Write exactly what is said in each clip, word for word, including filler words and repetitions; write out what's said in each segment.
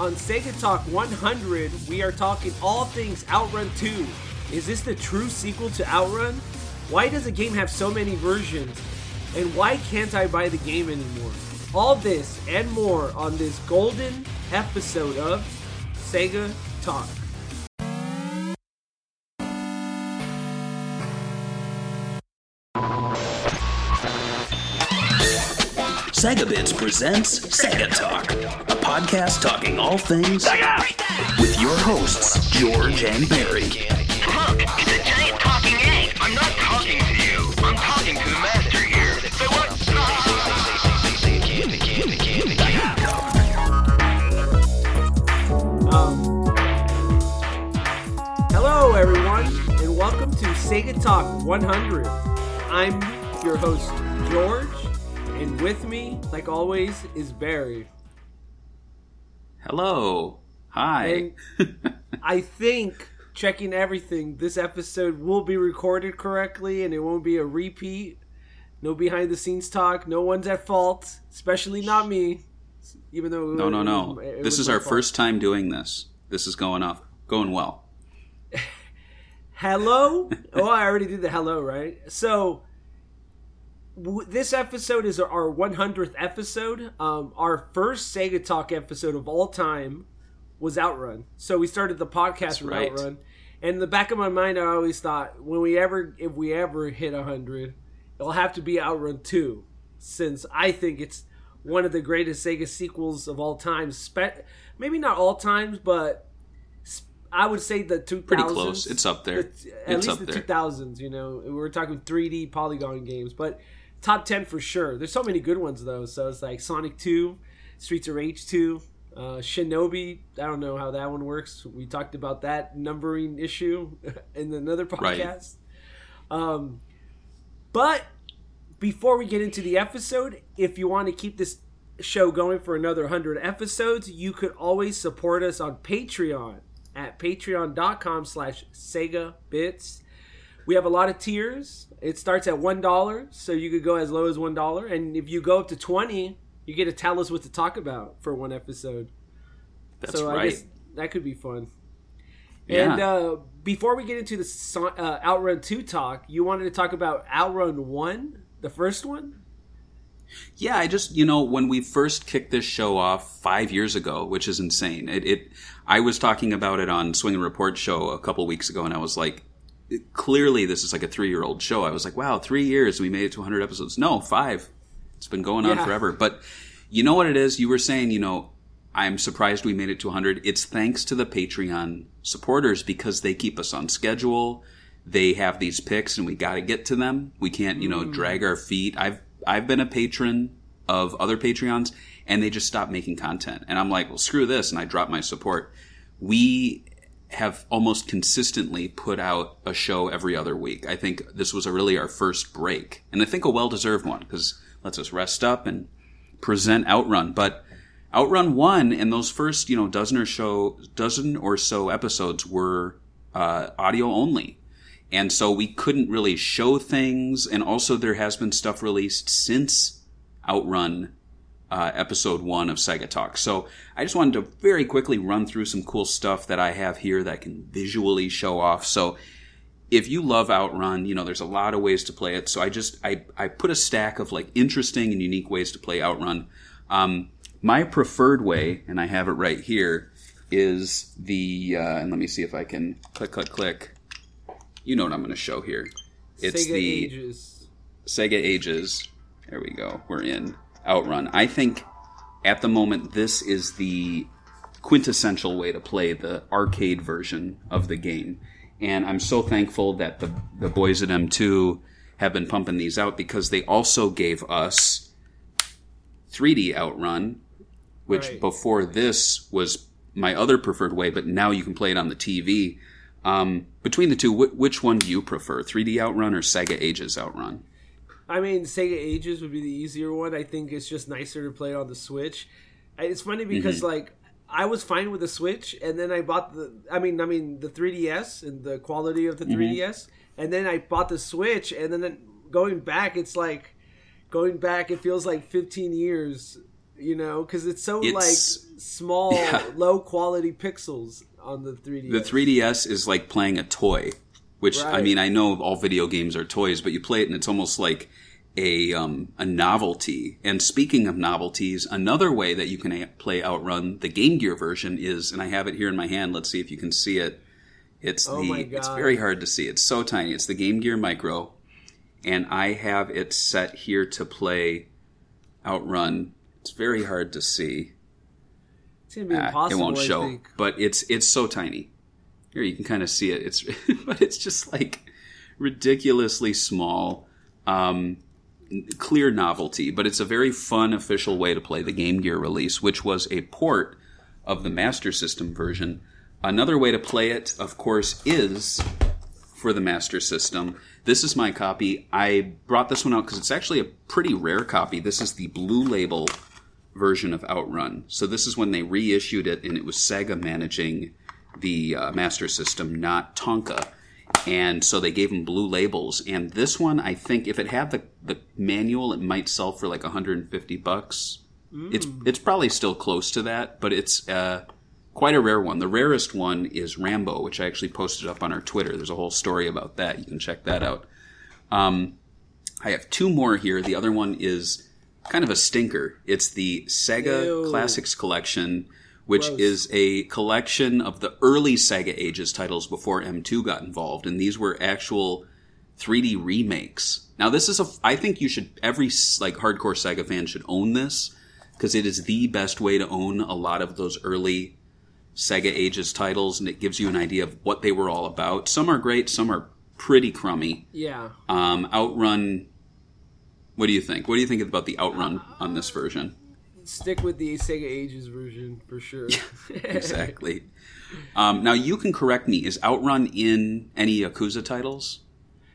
On Sega Talk one hundred, we are talking all things Outrun two. Is this the true sequel to Outrun? Why does a game have so many versions? And why can't I buy the game anymore? All this and more on this golden episode of Sega Talk. SegaBits presents Sega Talk, a podcast talking all things Sega with your hosts, George and Barry. Look, it's a giant talking egg. I'm not talking to you. I'm talking to the master here. Say what? Um, hello, everyone, and welcome to Sega Talk one hundred. I'm your host, George. And with me, like always, is Barry. Hello. Hi. And I think, checking everything, this episode will be recorded correctly and it won't be a repeat. No behind-the-scenes talk. No one's at fault, especially not me. Even though no, no, no. It this is our fault. First time doing this. This is going off, going well. Hello? Oh, I already did the hello, right? So this episode is our one hundredth episode. Um, our first Sega Talk episode of all time was Outrun. So we started the podcast with right. Outrun. And in the back of my mind, I always thought, when we ever, if we ever hit one hundred, it'll have to be Outrun two, since I think it's one of the greatest Sega sequels of all time. Spe- Maybe not all times, but I would say the two thousands. Pretty close. It's up there. The, at it's least the there. two thousands, you know. We're talking three D polygon games, but top ten for sure. There's so many good ones, though. So it's like Sonic two, Streets of Rage two, uh, Shinobi. I don't know how that one works. We talked about that numbering issue in another podcast. Right. Um, but before we get into the episode, if you want to keep this show going for another one hundred episodes, you could always support us on Patreon at patreon.com slash SegaBits. We have a lot of tiers. It starts at one dollar, so you could go as low as one dollar. And if you go up to twenty dollars, you get to tell us what to talk about for one episode. That's so right. I guess that could be fun. Yeah. And uh, before we get into the uh, Outrun two talk, you wanted to talk about Outrun one, the first one? Yeah, I just, you know, when we first kicked this show off five years ago, which is insane. It, it I was talking about it on Swing and Report show a couple weeks ago, and I was like, clearly this is like a three-year-old show. I was like, wow, three years, we made it to one hundred episodes. No, five. It's been going on yeah. forever. But you know what it is? You were saying, you know, I'm surprised we made it to one hundred. It's thanks to the Patreon supporters because they keep us on schedule. They have these picks and we got to get to them. We can't, you know, mm. drag our feet. I've I've been a patron of other Patreons and they just stopped making content. And I'm like, well, screw this. And I dropped my support. We have almost consistently put out a show every other week. I think this was a really our first break, and I think a well-deserved one because it lets us rest up and present Outrun. But Outrun one and those first, you know, dozen or so, dozen or so episodes were uh, audio only, and so we couldn't really show things. And also, there has been stuff released since Outrun Uh, episode one of Sega Talk. So I just wanted to very quickly run through some cool stuff that I have here that I can visually show off. So if you love Outrun, you know, there's a lot of ways to play it. So I just, I, I put a stack of like interesting and unique ways to play Outrun. Um, my preferred way, and I have it right here, is the, uh, and let me see if I can click, click, click. You know what I'm going to show here. It's Sega the Ages. Sega Ages. There we go. We're in Outrun. I think at the moment this is the quintessential way to play the arcade version of the game, and I'm so thankful that the the boys at M two have been pumping these out because they also gave us three D Outrun, which right. before this was my other preferred way, but now you can play it on the T V. Um, between the two, wh- which one do you prefer, three D Outrun or Sega Ages Outrun? I mean, Sega Ages would be the easier one. I think it's just nicer to play it on the Switch. It's funny because, mm-hmm. like, I was fine with the Switch, and then I bought the, I mean, I mean, the three D S and the quality of the mm-hmm. three D S, and then I bought the Switch, and then going back, it's like, going back, it feels like fifteen years you know, because it's so it's, like small, yeah. low quality pixels on the three D S. The three D S is like playing a toy, which right. I mean, I know all video games are toys, but you play it and it's almost like a um, a novelty. And speaking of novelties, another way that you can a- play Outrun, the Game Gear version is, and I have it here in my hand. Let's see if you can see it. It's oh the it's very hard to see. It's so tiny. It's the Game Gear Micro, and I have it set here to play Outrun. It's very hard to see. It's gonna be uh, impossible. It won't show, I think. But it's it's so tiny. Here you can kind of see it. It's but it's just like ridiculously small, um, clear novelty. But it's a very fun official way to play the Game Gear release, which was a port of the Master System version. Another way to play it, of course, is for the Master System. This is my copy. I brought this one out because it's actually a pretty rare copy. This is the Blue Label version of Outrun. So this is when they reissued it, and it was Sega managing the uh, Master System, not Tonka. And so they gave them blue labels. And this one, I think, if it had the, the manual, it might sell for like one hundred fifty bucks. Mm. It's, it's probably still close to that, but it's... Uh, Quite a rare one. The rarest one is Rambo, which I actually posted up on our Twitter. There's a whole story about that. You can check that out. Um, I have two more here. The other one is kind of a stinker. It's the Sega Ew. Classics Collection, which Gross. Is a collection of the early Sega Ages titles before M two got involved. And these were actual three D remakes. Now, this is a... I think you should... Every like hardcore Sega fan should own this, because it is the best way to own a lot of those early Sega Ages titles, and it gives you an idea of what they were all about. Some are great, some are pretty crummy. Yeah. Um, Outrun, what do you think? What do you think about the Outrun uh, on this version? Stick with the Sega Ages version, for sure. Exactly. Um, now, you can correct me. Is Outrun in any Yakuza titles?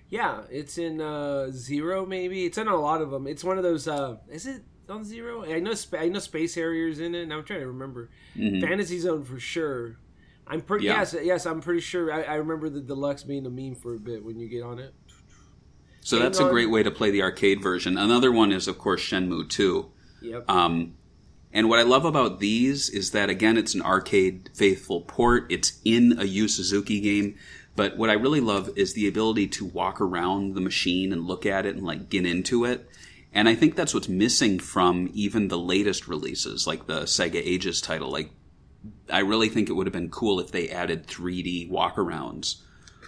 Yeah, it's in uh, Zero, maybe. It's in a lot of them. It's one of those, uh, is it? On Zero, I know. Sp- I know Space Harriers in it, and I'm trying to remember. Mm-hmm. Fantasy Zone for sure. I'm pretty yeah. yes, yes. I'm pretty sure. I, I remember the deluxe being a meme for a bit when you get on it. So and that's on- a great way to play the arcade version. Another one is, of course, Shenmue two. Yep. Um, and what I love about these is that, again, it's an arcade faithful port. It's in a Yu Suzuki game. But what I really love is the ability to walk around the machine and look at it and like get into it. And I think that's what's missing from even the latest releases, like the Sega Ages title. Like, I really think it would have been cool if they added three D walkarounds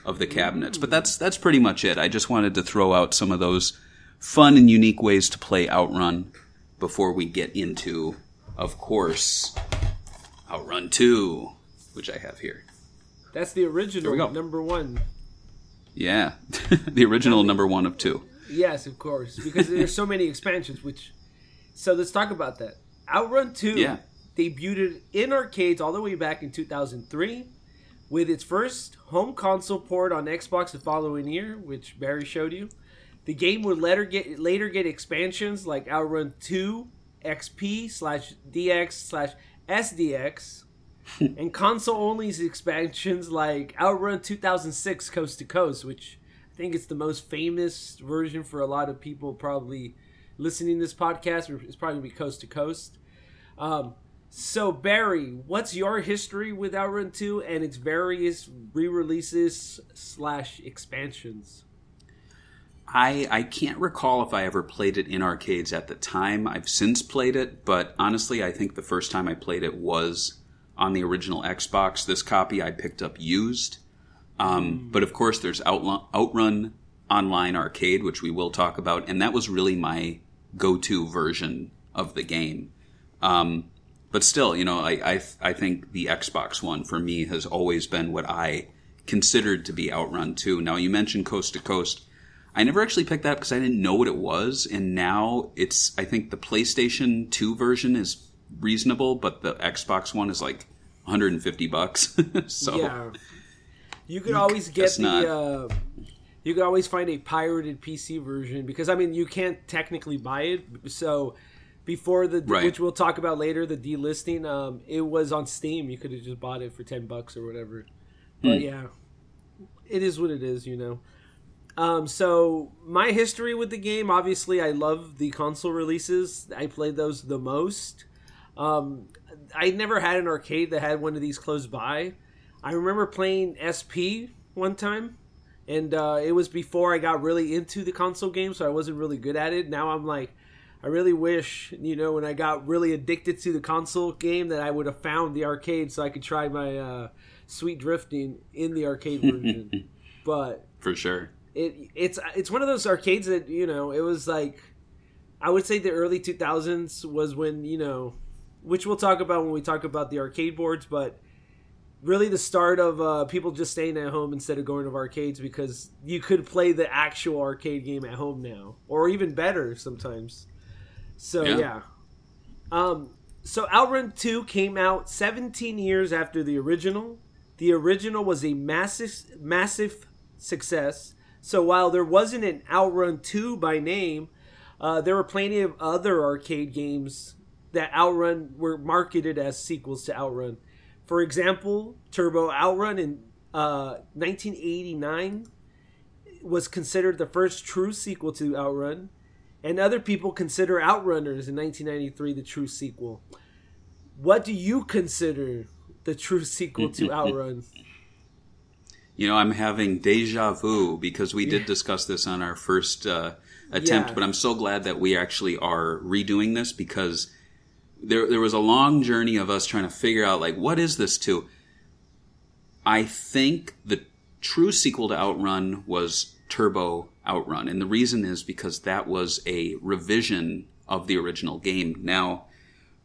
of the cabinets. But that's that's pretty much it. I just wanted to throw out some of those fun and unique ways to play Outrun before we get into, of course, Outrun two, which I have here. That's the original number one. Yeah, the original number one of two. Yes, of course, because there's so many expansions. Which, so let's talk about that. Outrun two yeah. debuted in arcades all the way back in two thousand three, with its first home console port on Xbox the following year, which Barry showed you. The game would later get later get expansions like Outrun two X P slash D X slash S D X, and console only expansions like Outrun two thousand six Coast to Coast, which. I think it's the most famous version for a lot of people probably listening to this podcast. It's probably going to be Coast to Coast. Um, so, Barry, what's your history with Outrun two and its various re-releases slash expansions? I I can't recall if I ever played it in arcades at the time. I've since played it, but honestly, I think the first time I played it was on the original Xbox. This copy I picked up used. Um, but of course there's Outrun, Outrun Online Arcade, which we will talk about, and that was really my go-to version of the game. Um, but still, you know, I, I, I think the Xbox one for me has always been what I considered to be Outrun two. Now, you mentioned Coast to Coast. I never actually picked that up because I didn't know what it was, and now it's, I think the PlayStation two version is reasonable, but the Xbox one is like one hundred fifty bucks. So... Yeah. You could always get That's the, not... uh, you could always find a pirated P C version because, I mean, you can't technically buy it. So before the, right. which we'll talk about later, the delisting, um, it was on Steam. You could have just bought it for ten bucks or whatever. Hmm. But yeah, it is what it is, you know. Um, so my history with the game, obviously I love the console releases. I played those the most. Um, I never had an arcade that had one of these close by. I remember playing S P one time, and uh, it was before I got really into the console game, so I wasn't really good at it. Now I'm like, I really wish, you know, when I got really addicted to the console game that I would have found the arcade so I could try my uh, sweet drifting in the arcade version. But for sure. It, it's it's one of those arcades that, you know, it was like, I would say the early two thousands was when, you know, which we'll talk about when we talk about the arcade boards, but really the start of uh, people just staying at home instead of going to arcades, because you could play the actual arcade game at home now, or even better sometimes. So, yeah. yeah. Um, so Outrun two came out seventeen years after the original. The original was a massive, massive success. So while there wasn't an Outrun two by name, uh, there were plenty of other arcade games that Outrun were marketed as sequels to Outrun. For example, Turbo Outrun in uh, nineteen eighty-nine was considered the first true sequel to Outrun. And other people consider Outrunners in nineteen ninety-three the true sequel. What do you consider the true sequel to Outrun? You know, I'm having deja vu because we did discuss this on our first uh, attempt, yeah. but I'm so glad that we actually are redoing this, because there there was a long journey of us trying to figure out, like, what is this to? I think the true sequel to Outrun was Turbo Outrun, and the reason is because that was a revision of the original game. Now,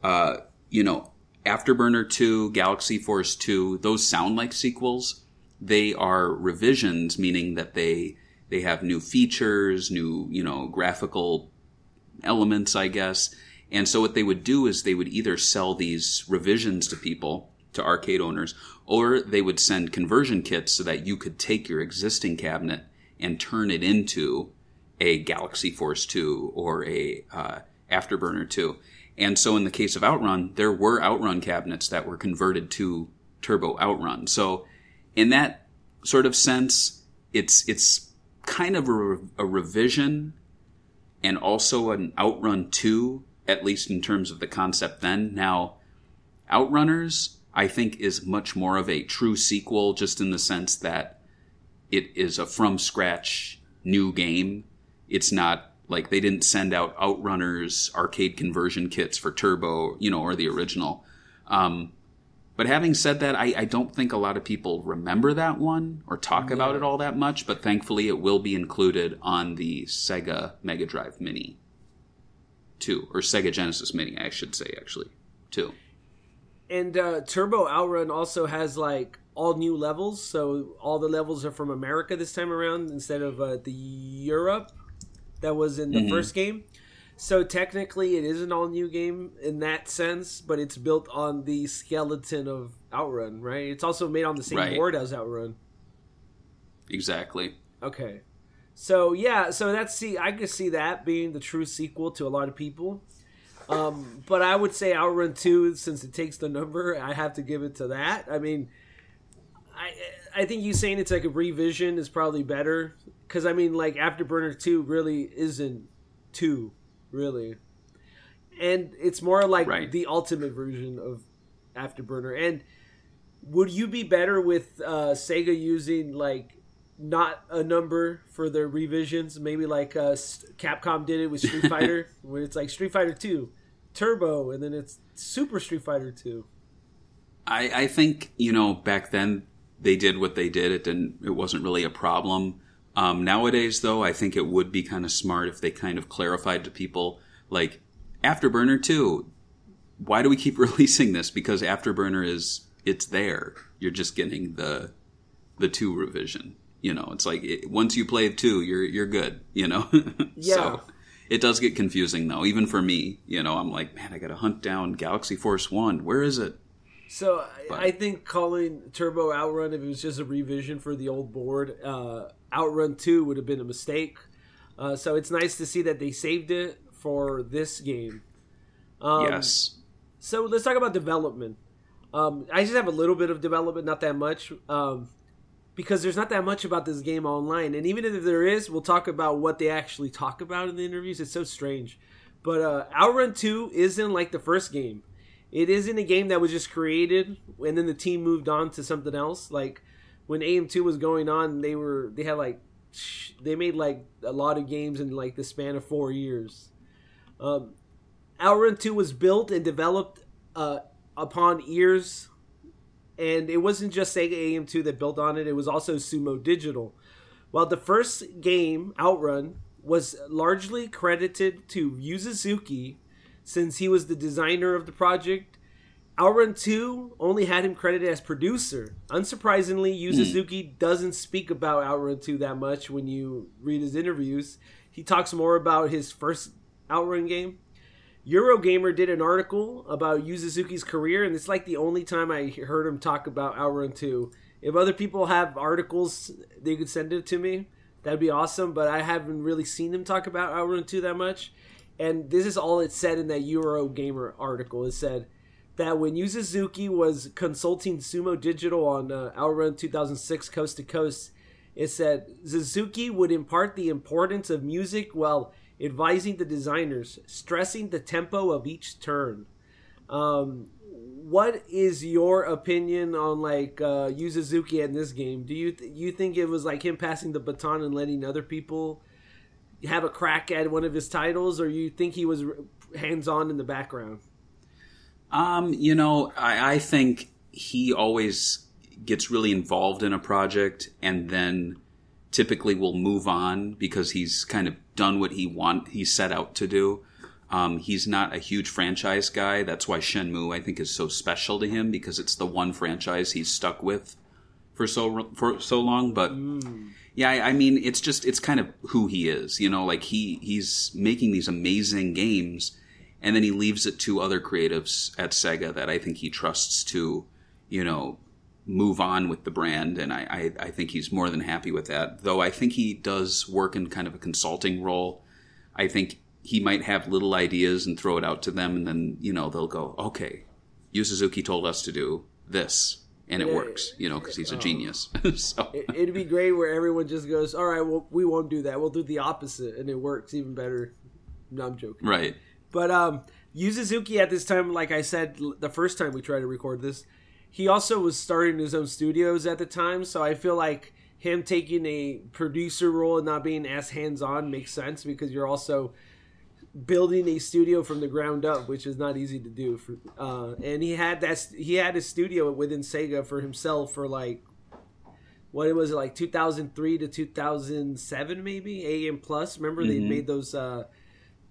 uh, you know, Afterburner two, Galaxy Force two, those sound like sequels. They are revisions, meaning that they they have new features, new, you know, graphical elements, I guess. And so what they would do is they would either sell these revisions to people, to arcade owners, or they would send conversion kits so that you could take your existing cabinet and turn it into a Galaxy Force two or a uh, Afterburner two. And so in the case of Outrun, there were Outrun cabinets that were converted to Turbo Outrun. So in that sort of sense, it's it's kind of a, re- a revision and also an Outrun two, at least in terms of the concept then. Now, Outrunners, I think, is much more of a true sequel, just in the sense that it is a from-scratch new game. It's not like they didn't send out Outrunners arcade conversion kits for Turbo, you know, or the original. Um, but having said that, I, I don't think a lot of people remember that one or talk yeah. about it all that much, but thankfully it will be included on the Sega Mega Drive Mini two, or Sega Genesis Mini, I should say, actually, two. And uh, Turbo Outrun also has, like, all new levels, so all the levels are from America this time around instead of uh, the Europe that was in the mm-hmm. first game. So technically it is an all new game in that sense, but it's built on the skeleton of Outrun, right? It's also made on the same right. board as Outrun. Exactly. Okay. So yeah, so that's see I could see that being the true sequel to a lot of people. Um, but I would say Outrun two, since it takes the number, I have to give it to that. I mean, I I think you saying it's like a revision is probably better, because I mean, like, Afterburner two really isn't two, really, and it's more like right. the ultimate version of Afterburner. And would you be better with uh, Sega using, like, not a number for their revisions? Maybe like uh, Capcom did it with Street Fighter, where it's like Street Fighter two, Turbo, and then it's Super Street Fighter two. I, I think, you know, back then they did what they did. It didn't. It wasn't really a problem. Um, nowadays, though, I think it would be kind of smart if they kind of clarified to people, like, Afterburner two, why do we keep releasing this? Because Afterburner is, it's there. You're just getting the the two revision. You know, it's like it, once you play two, you're you're good. You know, yeah. So it does get confusing, though, even for me. You know, I'm like, man, I got to hunt down Galaxy Force one. Where is it? So but. I think calling Turbo Outrun, if it was just a revision for the old board, uh, Outrun two would have been a mistake. Uh, so it's nice to see that they saved it for this game. Um, yes. So let's talk about development. Um, I just have a little bit of development, not that much, um, because there's not that much about this game online. And even if there is, we'll talk about what they actually talk about in the interviews. It's so strange. But uh, Outrun two isn't like the first game. it isn't a game that was just created and then the team moved on to something else. Like when A M two was going on, they were they had like they made like a lot of games in like the span of four years. Um, Outrun two was built and developed uh, upon years, and it wasn't just Sega A M two that built on it. It was also Sumo Digital. While the first game, Outrun, was largely credited to Yu Suzuki, since he was the designer of the project, Outrun two only had him credited as producer. Unsurprisingly, Yu Suzuki mm. doesn't speak about Outrun two that much when you read his interviews. He talks more about his first Outrun game. Eurogamer did an article about Yu Suzuki's career, and it's like the only time I heard him talk about Outrun two. If other people have articles, they could send it to me. That'd be awesome, but I haven't really seen him talk about Outrun two that much. And this is all it said in that Eurogamer article. It said that when Yu Suzuki was consulting Sumo Digital on uh, Outrun two thousand six Coast to Coast, it said Suzuki would impart the importance of music while advising the designers, stressing the tempo of each turn. Um, what is your opinion on like uh, Yu Suzuki in this game? Do you th- you think it was like him passing the baton and letting other people have a crack at one of his titles, or you think he was hands on in the background? Um, you know, I, I think he always gets really involved in a project and then typically will move on because he's kind of done what he want he set out to do. Um, he's not a huge franchise guy. That's why Shenmue, I think, is so special to him, because it's the one franchise he's stuck with for so for so long. But mm. yeah, I, I mean, it's just it's kind of who he is. You know, like he he's making these amazing games, and then he leaves it to other creatives at Sega that I think he trusts to, you know, move on with the brand, and I, I, I think he's more than happy with that. Though I think he does work in kind of a consulting role. I think he might have little ideas and throw it out to them, and then, you know, they'll go, okay, Yu Suzuki told us to do this, and it yeah, works, you know, because he's a um, genius. So it'd be great where everyone just goes, all right, well, we won't do that. We'll do the opposite, and it works even better. No, I'm joking. Right. But um, Yu Suzuki at this time, like I said the first time we tried to record this, he also was starting his own studios at the time, so I feel like him taking a producer role and not being as hands-on makes sense, because you're also building a studio from the ground up, which is not easy to do. For, uh, and he had that he had his studio within Sega for himself for like, what was it, like two thousand three to two thousand seven maybe? A M Plus, remember mm-hmm. they made those, uh,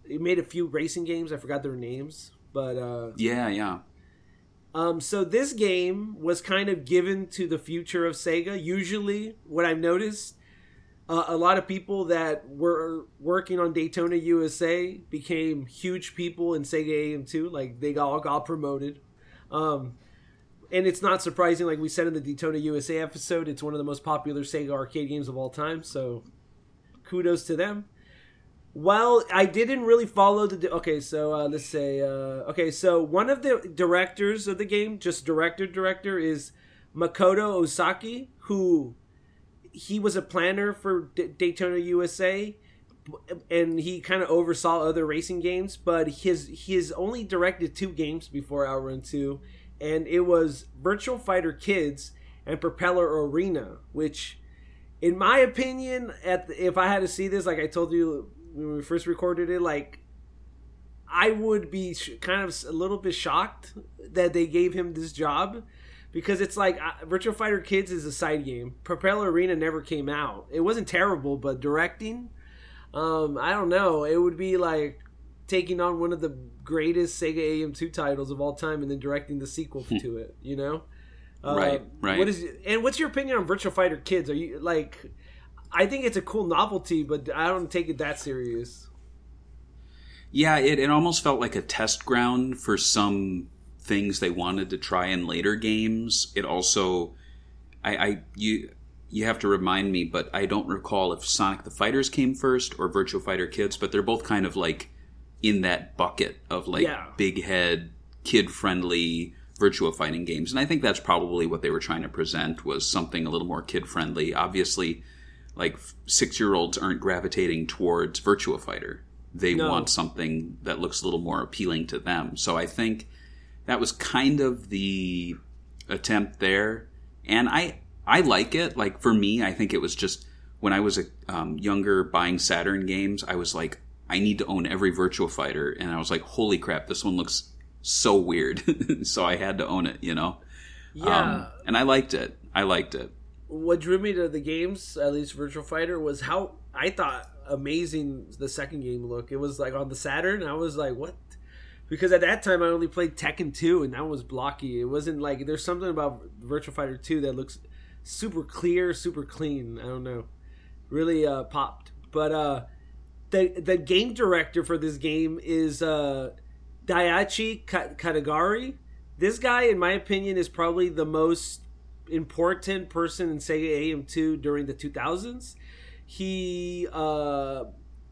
they made a few racing games, I forgot their names, but... Uh, yeah, yeah. Um, so this game was kind of given to the future of Sega. Usually, what I've noticed, uh, a lot of people that were working on Daytona U S A became huge people in Sega A M two. Like, they all got promoted. Um, and it's not surprising, like we said in the Daytona U S A episode, it's one of the most popular Sega arcade games of all time. So, kudos to them. Well, I didn't really follow the... Okay, so uh, let's say... Uh, okay, so one of the directors of the game, just director, director, is Makoto Osaki, who... He was a planner for D- Daytona U S A, and he kind of oversaw other racing games, but his his only directed two games before Outrun two, and it was Virtua Fighter Kids and Propeller Arena, which, in my opinion, at the, if I had to see this, like I told you... when we first recorded it, like I would be sh- kind of a little bit shocked that they gave him this job, because it's like uh, Virtua Fighter Kids is a side game. Propeller Arena never came out. It wasn't terrible, but directing, um, I don't know. It would be like taking on one of the greatest Sega A M two titles of all time and then directing the sequel to it. You know, uh, right? Right. What is and what's your opinion on Virtua Fighter Kids? Are you like? I think it's a cool novelty, but I don't take it that serious. Yeah, it, it almost felt like a test ground for some things they wanted to try in later games. It also, I, I you you have to remind me, but I don't recall if Sonic the Fighters came first or Virtua Fighter Kids, but they're both kind of like in that bucket of like yeah. big head, kid-friendly Virtua fighting games. And I think that's probably what they were trying to present, was something a little more kid-friendly. Obviously... like six-year-olds aren't gravitating towards Virtua Fighter. They no. want something that looks a little more appealing to them. So I think that was kind of the attempt there. And I I like it. Like, for me, I think it was just when I was a um, younger buying Saturn games, I was like, I need to own every Virtua Fighter. And I was like, holy crap, this one looks so weird. So I had to own it, you know? Yeah. Um, and I liked it. I liked it. What drew me to the games, at least Virtua Fighter, was how I thought amazing the second game looked. It was like on the Saturn. I was like, what? Because at that time I only played Tekken two, and that was blocky. It wasn't like, there's something about Virtua Fighter two that looks super clear, super clean. I don't know. Really uh, popped. But uh, the the game director for this game is uh, Daiichi Katagari. This guy, in my opinion, is probably the most important person in Sega A M two during the two thousands. He uh,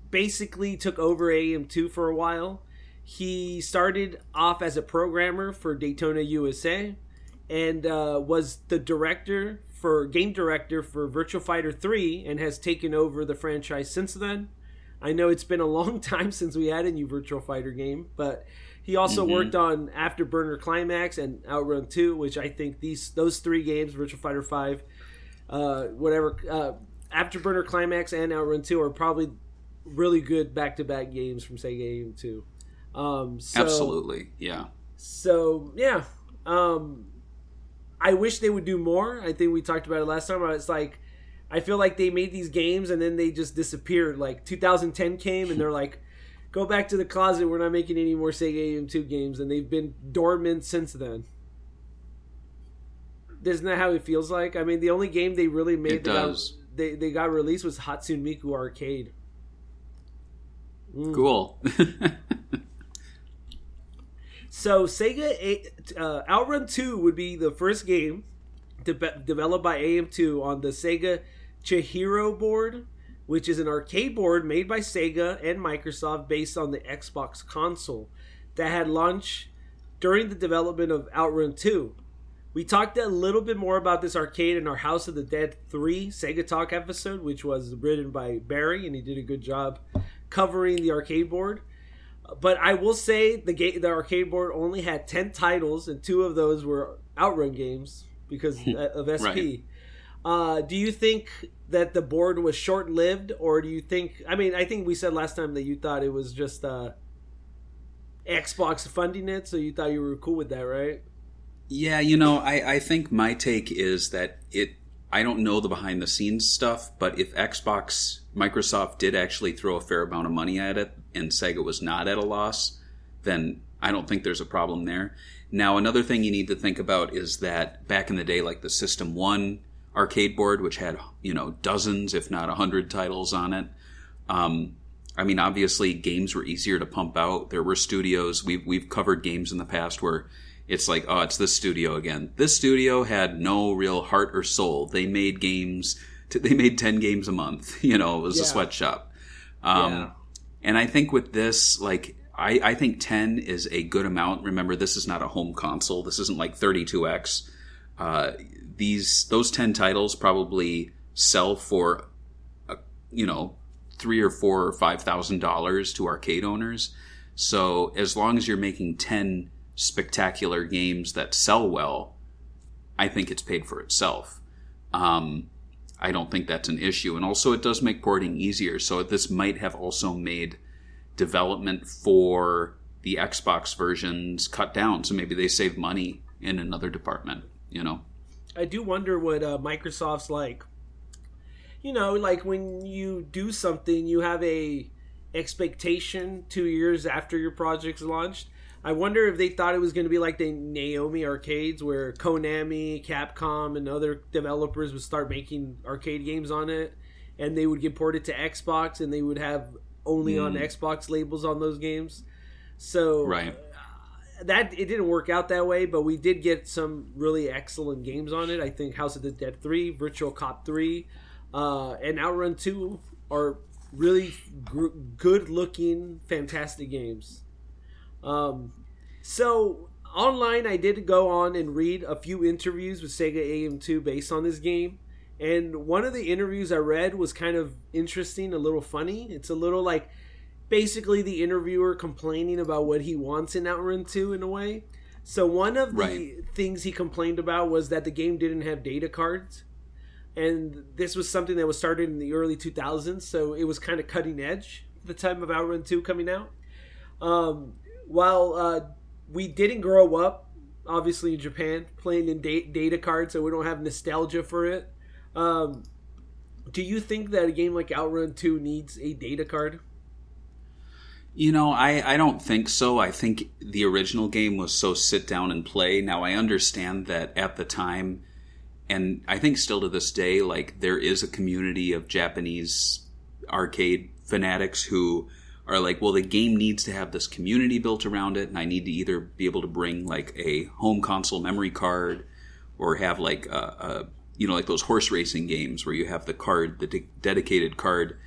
basically took over A M two for a while. He started off as a programmer for Daytona U S A and uh, was the director for game director for Virtua Fighter three and has taken over the franchise since then. I know it's been a long time since we had a new Virtua Fighter game, but he also mm-hmm. worked on Afterburner Climax and Outrun two, which I think these those three games, Virtua Fighter five, uh, whatever, uh, Afterburner Climax and Outrun two are probably really good back-to-back games from Sega A M two. Um, so, Absolutely, yeah. So, yeah. Um, I wish they would do more. I think we talked about it last time. It's like, I feel like they made these games and then they just disappeared. Like, two thousand ten came and they're like, go back to the closet. We're not making any more Sega A M two games. And they've been dormant since then. Isn't that how it feels like? I mean, the only game they really made it that does. Got, they, they got released was Hatsune Miku Arcade. Mm. Cool. So Sega uh, Outrun two would be the first game de- developed by A M two on the Sega Chihiro board, which is an arcade board made by Sega and Microsoft based on the Xbox console that had launched during the development of Outrun two. We talked a little bit more about this arcade in our House of the Dead three SegaTalk episode, which was written by Barry, and he did a good job covering the arcade board. But I will say the game, the arcade board only had ten titles, and two of those were Outrun games because of S P. Right. Uh, do you think that the board was short-lived, or do you think... I mean, I think we said last time that you thought it was just uh, Xbox funding it, so you thought you were cool with that, right? Yeah, you know, I, I think my take is that it... I don't know the behind-the-scenes stuff, but if Xbox... Microsoft did actually throw a fair amount of money at it, and Sega was not at a loss, then I don't think there's a problem there. Now, another thing you need to think about is that back in the day, like the System one arcade board, which had, you know, dozens, if not one hundred titles on it, um, I mean, obviously, games were easier to pump out. There were studios. We've, we've covered games in the past where it's like, oh, it's this studio again. This studio had no real heart or soul. They made games... They made ten games a month. You know, it was yeah. a sweatshop. Um, yeah. And I think with this, like, I, I think ten is a good amount. Remember, this is not a home console. This isn't like thirty-two X. Uh, these those ten titles probably sell for, a, you know, three or four or five thousand dollars to arcade owners. So as long as you're making ten spectacular games that sell well, I think it's paid for itself. Um, I don't think that's an issue. And also it does make porting easier. So this might have also made development for the Xbox versions cut down. So maybe they save money in another department, you know? I do wonder what uh, Microsoft's like. You know, like when you do something, you have a expectation two years after your project's launched. I wonder if they thought it was going to be like the Naomi arcades where Konami, Capcom, and other developers would start making arcade games on it, and they would get ported to Xbox, and they would have only mm. on Xbox labels on those games. So right. uh, that it didn't work out that way, but we did get some really excellent games on it. I think House of the Dead three, Virtual Cop three, uh, and Outrun two are really gr- good-looking, fantastic games. Um, so online, I did go on and read a few interviews with Sega A M two based on this game. And one of the interviews I read was kind of interesting, a little funny. It's a little like basically the interviewer complaining about what he wants in Outrun two in a way. So one of the right. things he complained about was that the game didn't have data cards. And this was something that was started in the early two thousands, so it was kind of cutting edge at the time of OutRun two coming out. Um, while uh, we didn't grow up, obviously, in Japan, playing in da- data cards, so we don't have nostalgia for it. Um, do you think that a game like OutRun two needs a data card? You know, I, I don't think so. I think the original game was so sit down and play. Now, I understand that at the time... And I think still to this day, like, there is a community of Japanese arcade fanatics who are like, well, the game needs to have this community built around it, and I need to either be able to bring, like, a home console memory card or have, like, a, a you know, like those horse racing games where you have the card, the de- dedicated card.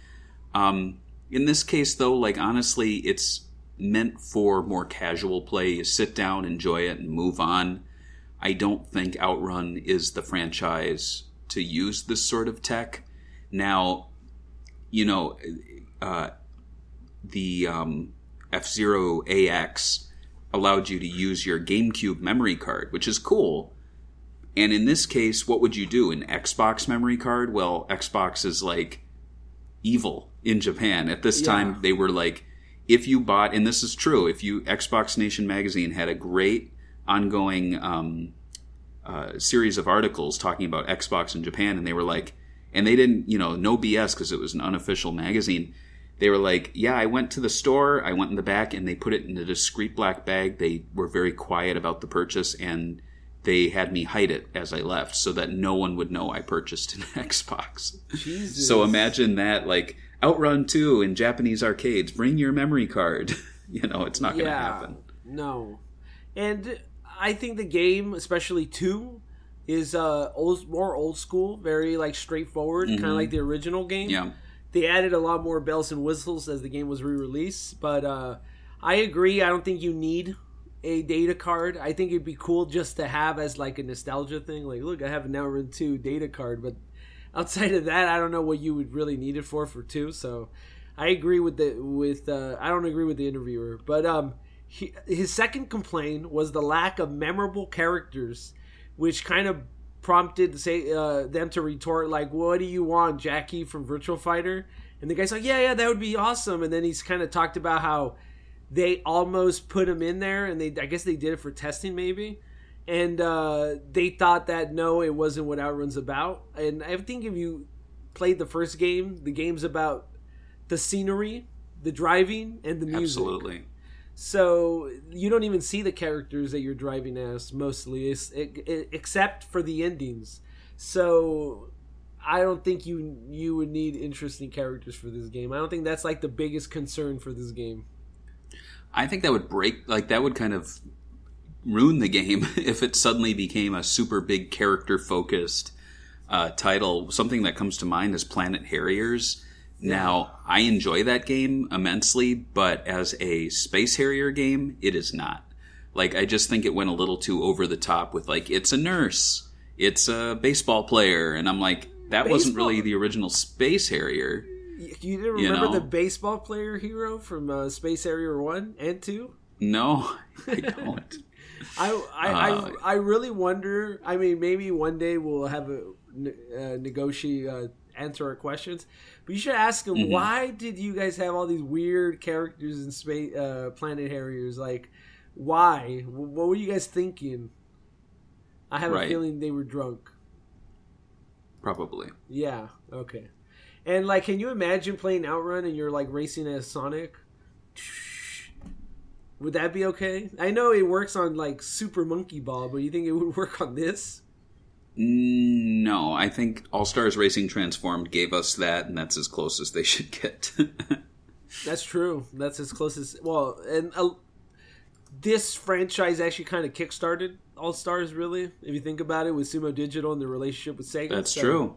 Um, in this case, though, like, honestly, it's meant for more casual play. You sit down, enjoy it, and move on. I don't think OutRun is the franchise to use this sort of tech. Now, you know, uh, the um, F-Zero A X allowed you to use your GameCube memory card, which is cool. And in this case, what would you do? An Xbox memory card? Well, Xbox is, like, evil in Japan. At this yeah. time, they were like, if you bought, and this is true, if you, Xbox Nation magazine had a great... ongoing um, uh, series of articles talking about Xbox in Japan, and they were like, and they didn't, you know, no B S because it was an unofficial magazine. They were like, yeah, I went to the store, I went in the back, and they put it in a discreet black bag. They were very quiet about the purchase, and they had me hide it as I left so that no one would know I purchased an Xbox. Jesus. So imagine that, like, OutRun two in Japanese arcades, bring your memory card. You know, it's not yeah, going to happen. No. And... I think the game, especially two, is uh, old, more old school, very like straightforward, mm-hmm. kind of like the original game. Yeah. They added a lot more bells and whistles as the game was re-released. But uh, I agree. I don't think you need a data card. I think it'd be cool just to have as like a nostalgia thing. Like, look, I have an OutRun two data card. But outside of that, I don't know what you would really need it for for two. So I agree with the with. Uh, I don't agree with the interviewer, but um. He, his second complaint was the lack of memorable characters, which kind of prompted say, uh, them to retort, like, what do you want, Jackie from Virtua Fighter? And the guy's like, yeah, yeah, that would be awesome. And then he's kind of talked about how they almost put him in there, and they I guess they did it for testing maybe. And uh, they thought that, no, it wasn't what OutRun's about. And I think if you played the first game, the game's about the scenery, the driving, and the music. Absolutely. So you don't even see the characters that you're driving as mostly, except for the endings. So I don't think you you would need interesting characters for this game. I don't think that's like the biggest concern for this game. I think that would break, like that would kind of ruin the game if it suddenly became a super big character focused uh, title. Something that comes to mind is Planet Harriers. Now, I enjoy that game immensely, but as a Space Harrier game, it is not. Like, I just think it went a little too over the top with, like, it's a nurse, it's a baseball player, and I'm like, that baseball? wasn't really the original Space Harrier. You didn't remember you know? the baseball player hero from uh, Space Harrier one and two? No, I don't. I, I, uh, I I really wonder, I mean, maybe one day we'll have a uh, negotiate... Uh, answer our questions, but you should ask them, mm-hmm. why did you guys have all these weird characters in space uh Planet Harriers? Like, why what were you guys thinking? I have right. a feeling they were drunk, probably. Yeah, okay. And like, can you imagine playing OutRun and you're like racing as Sonic? Would that be okay? I know it works on like Super Monkey Ball, but you think it would work on this? No, I think All-Stars Racing Transformed gave us that, and that's as close as they should get. That's true. That's as close as... Well, and uh, this franchise actually kind of kickstarted All-Stars, really, if you think about it, with Sumo Digital and their relationship with Sega. That's so. true.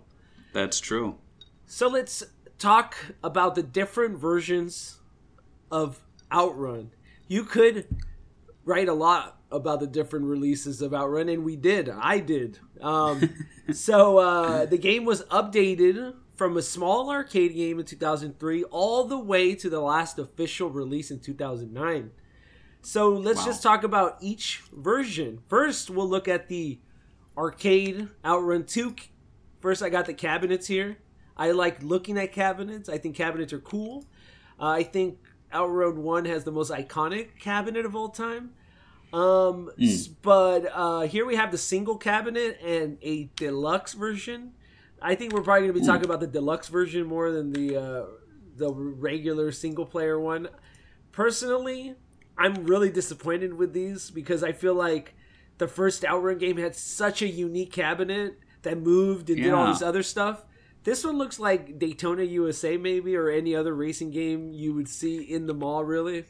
That's true. So let's talk about the different versions of OutRun. You could write a lot about the different releases of OutRun, and we did. I did. Um, so uh, the game was updated from a small arcade game in two thousand three all the way to the last official release in two thousand nine. So let's wow. just talk about each version. First, we'll look at the arcade Outrun two. First, I got the cabinets here. I like looking at cabinets. I think cabinets are cool. Uh, I think Outrun one has the most iconic cabinet of all time. Um, mm. But uh, here we have the single cabinet and a deluxe version. I think we're probably going to be talking mm. about the deluxe version more than the uh, the regular single player one. Personally, I'm really disappointed with these because I feel like the first Outrun game had such a unique cabinet that moved and yeah. did all this other stuff. This one looks like Daytona U S A maybe, or any other racing game you would see in the mall, really.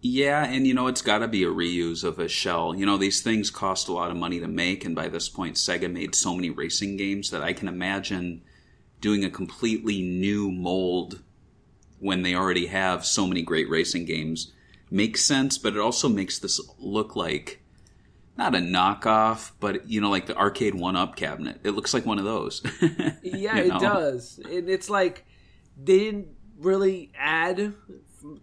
Yeah, and you know, it's got to be a reuse of a shell. You know, these things cost a lot of money to make, and by this point, Sega made so many racing games that I can imagine doing a completely new mold when they already have so many great racing games makes sense, but it also makes this look like not a knockoff, but, you know, like the arcade one-up cabinet. It looks like one of those. yeah, you know? It does. And it's like they didn't really add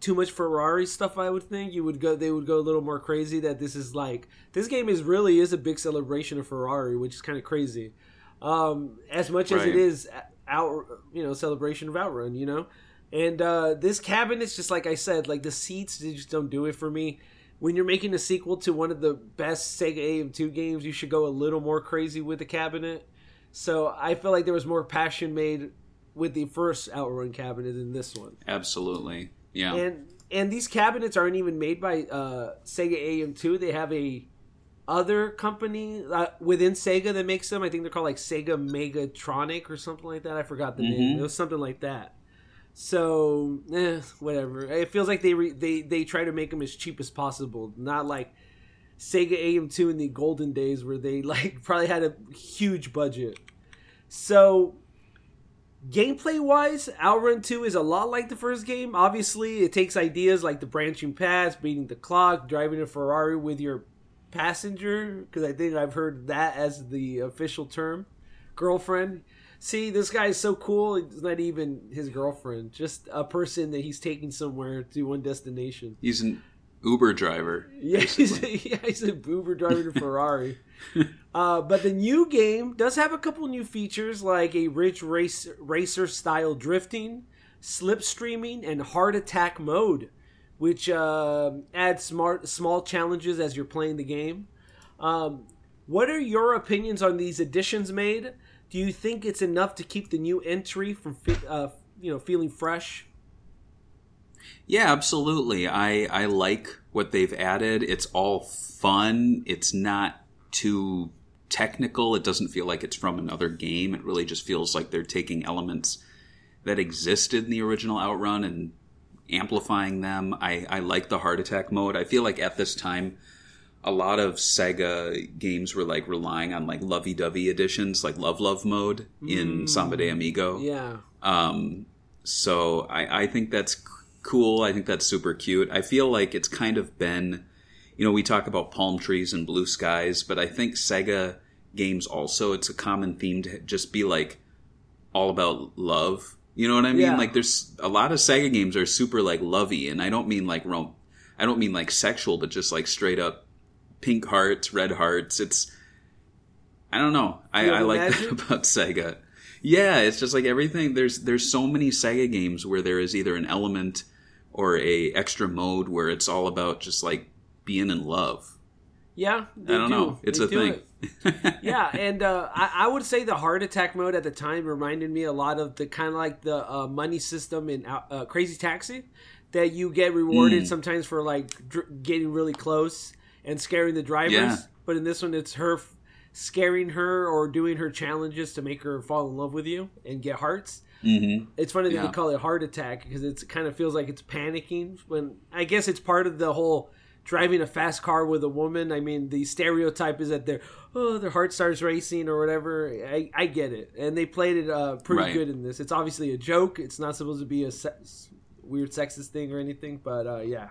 too much Ferrari stuff, I would think. You would go, they would go a little more crazy that this is like... This game is really is a big celebration of Ferrari, which is kind of crazy. Um, as much right. as it is out, you know, celebration of Outrun, you know? And uh, this cabinet's just like I said, like the seats, they just don't do it for me. When you're making a sequel to one of the best Sega A M two games, you should go a little more crazy with the cabinet. So I feel like there was more passion made with the first Outrun cabinet than this one. Absolutely, yeah. And and these cabinets aren't even made by uh, Sega A M two. They have a other company uh, within Sega that makes them. I think they're called like Sega Megatronic or something like that. I forgot the mm-hmm. name. It was something like that. So, eh, whatever. It feels like they re- they they try to make them as cheap as possible. Not like Sega A M two in the golden days where they like probably had a huge budget. So, gameplay-wise, Outrun two is a lot like the first game. Obviously, it takes ideas like the branching paths, beating the clock, driving a Ferrari with your passenger, because I think I've heard that as the official term, girlfriend. See, this guy is so cool, it's not even his girlfriend. Just a person that he's taking somewhere to one destination. He's an Uber driver. Yeah, he's, a, yeah he's an Uber driver to Ferrari. uh, but the new game does have a couple new features, like a rich race, racer-style drifting, slipstreaming, and hard attack mode, which uh, adds smart, small challenges as you're playing the game. Um, what are your opinions on these additions made? Do you think it's enough to keep the new entry from, uh, you know, feeling fresh? Yeah, absolutely. I, I like what they've added. It's all fun. It's not too technical. It doesn't feel like it's from another game. It really just feels like they're taking elements that existed in the original Outrun and amplifying them. I, I like the heart attack mode. I feel like at this time, a lot of Sega games were like relying on like lovey-dovey editions, like Love Love Mode in mm. Samba de Amigo. Yeah. Um, so I, I think that's cool. I think that's super cute. I feel like it's kind of been, you know, we talk about palm trees and blue skies, but I think Sega games also, it's a common theme to just be like all about love. You know what I mean? Yeah. Like there's a lot of Sega games are super like lovey, and I don't mean like rom- I don't mean like sexual, but just like straight up pink hearts, red hearts. It's, I don't know. I, I like that about Sega. Yeah, it's just like everything. There's there's so many Sega games where there is either an element or a extra mode where it's all about just like being in love. Yeah, they I don't do. know. It's they a thing. It. yeah, and uh, I, I would say the heart attack mode at the time reminded me a lot of the kind of like the uh, money system in uh, Crazy Taxi, that you get rewarded mm. sometimes for like dr- getting really close and scaring the drivers, yeah. but in this one it's her f- scaring her or doing her challenges to make her fall in love with you and get hearts. Mm-hmm. It's funny yeah. that they call it heart attack because it kind of feels like it's panicking. When I guess it's part of the whole driving a fast car with a woman. I mean, the stereotype is that they're, oh, their heart starts racing or whatever. I, I get it, and they played it uh, pretty right. good in this. It's obviously a joke. It's not supposed to be a se- weird sexist thing or anything, but uh, yeah.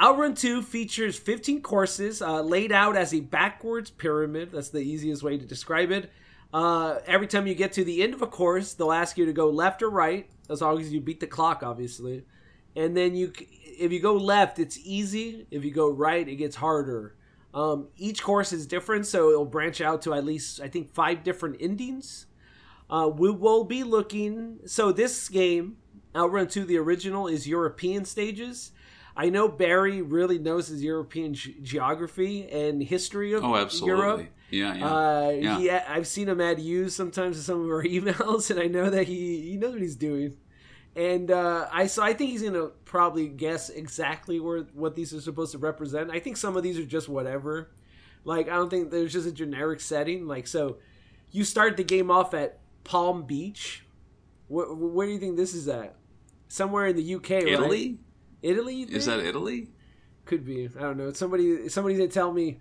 Outrun two features fifteen courses uh, laid out as a backwards pyramid. That's the easiest way to describe it. Uh, every time you get to the end of a course, they'll ask you to go left or right, as long as you beat the clock, obviously. And then you, if you go left, it's easy. If you go right, it gets harder. Um, each course is different, so it'll branch out to at least, I think, five different endings. Uh, we will be looking... So this game, Outrun two, the original, is European stages. I know Barry really knows his European ge- geography and history of Europe. Oh, absolutely. Europe. Yeah, yeah. Uh, yeah. He, I've seen him at U sometimes in some of our emails, and I know that he, he knows what he's doing. And uh, I so I think he's going to probably guess exactly where what these are supposed to represent. I think some of these are just whatever. Like, I don't think there's just a generic setting. Like, so you start the game off at Palm Beach. Where, where do you think this is at? Somewhere in the U K, Italy? Right? Italy? Italy, you think? Is that Italy? Could be. I don't know. Somebody, somebody's gonna tell me.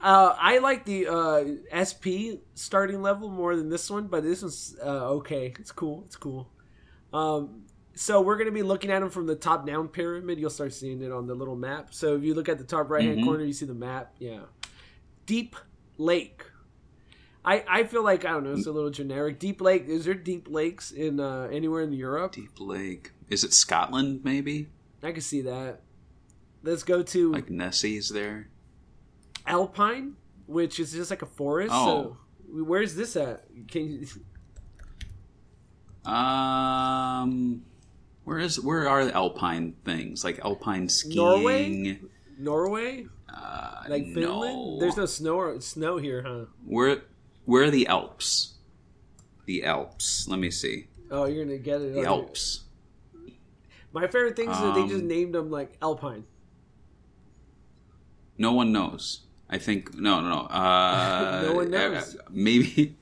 Uh, I like the uh, S P starting level more than this one, but this one's uh, okay. It's cool. It's cool. Um, so we're gonna be looking at them from the top down pyramid. You'll start seeing it on the little map. So if you look at the top right hand mm-hmm. corner, you see the map. Yeah, Deep Lake. I, I feel like I don't know. It's a little generic. Deep Lake. Is there deep lakes in uh, anywhere in Europe? Deep Lake. Is it Scotland? Maybe. I can see that. Let's go to... Like Nessie's there. Alpine, which is just like a forest. Oh. So where's this at? Can you... Um, where is where are the alpine things? Like alpine skiing? Norway? Norway? Uh, like Finland? No. There's no snow, or, snow here, huh? Where, where are the Alps? The Alps. Let me see. Oh, you're going to get it. The Alps. Here. My favorite thing is that um, they just named them, like, Alpine. No one knows. I think... No, no, no. Uh, no one knows. Uh, maybe...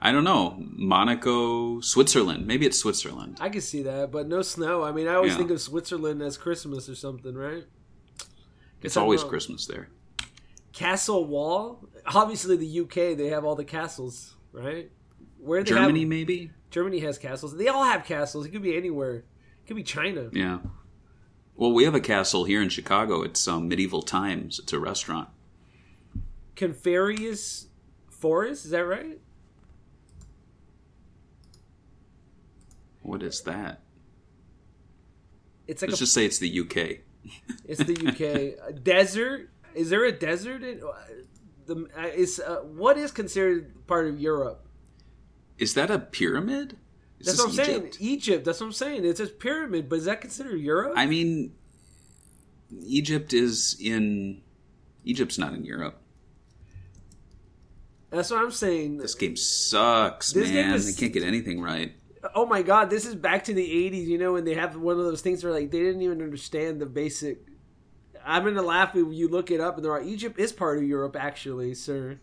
I don't know. Monaco, Switzerland. Maybe it's Switzerland. I can see that, but no snow. I mean, I always yeah. think of Switzerland as Christmas or something, right? It's always Christmas there. Castle Wall? Obviously, the U K, they have all the castles, right? Where they Germany, have... maybe? Germany has castles. They all have castles. It could be anywhere. Could be China. Yeah. Well, we have a castle here in Chicago. It's um, Medieval Times. It's a restaurant. Conferius Forest? Is that right? What is that? It's like Let's a, just say it's the U K. It's the U K. A desert? Is there a desert? In, uh, the, uh, is, uh, what is considered part of Europe? Is that a pyramid? Is that's what I'm Egypt? saying. Egypt. That's what I'm saying. It's a pyramid, but is that considered Europe? I mean, Egypt is in... Egypt's not in Europe. That's what I'm saying. This game sucks, this man. Game is... They can't get anything right. Oh, my God. This is back to the eighties, you know, when they have one of those things where, like, they didn't even understand the basic... I'm going to laugh when you look it up, and they're like, Egypt is part of Europe, actually, sir.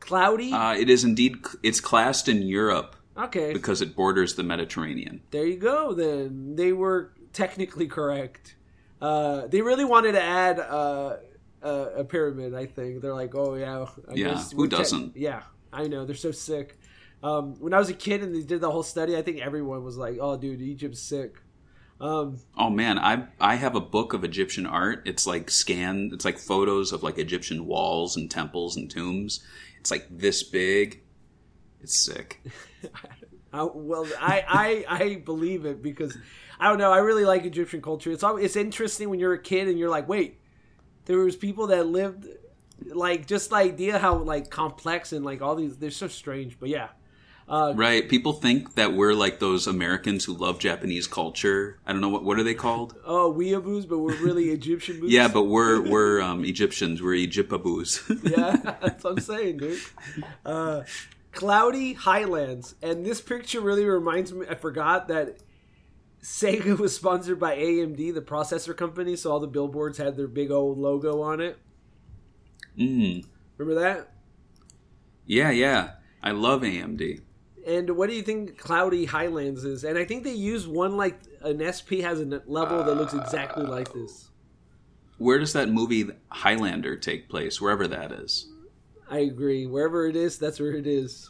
Cloudy? Uh, it is indeed... It's classed in Europe. Okay. Because it borders the Mediterranean. There you go, then. They were technically correct. Uh, they really wanted to add uh, a, a pyramid, I think. They're like, oh, yeah. I yeah, guess who doesn't? Te- yeah, I know. They're so sick. Um, when I was a kid and they did the whole study, I think everyone was like, oh, dude, Egypt's sick. Um, oh, man, I I have a book of Egyptian art. It's like scan. It's like photos of like Egyptian walls and temples and tombs. It's like this big. It's sick. I, well, I, I I believe it because, I don't know, I really like Egyptian culture. It's always, it's interesting when you're a kid and you're like, wait, there was people that lived, like, just the idea how, like, complex and, like, all these, they're so strange, but yeah. Uh, right, people think that we're, like, those Americans who love Japanese culture. I don't know, what what are they called? Oh, weeaboos, but we're really Egyptian boos. Yeah, but we're we're um, Egyptians, we're Egypaboos. Yeah, that's what I'm saying, dude. Uh Cloudy Highlands, and this picture really reminds me, I forgot that Sega was sponsored by A M D, the processor company, so all the billboards had their big old logo on it. Mm. Remember that? Yeah, yeah. I love A M D. And what do you think Cloudy Highlands is? And I think they use one, like, an S P has a level uh, that looks exactly like this. Where does that movie Highlander take place, wherever that is? I agree. Wherever it is, that's where it is.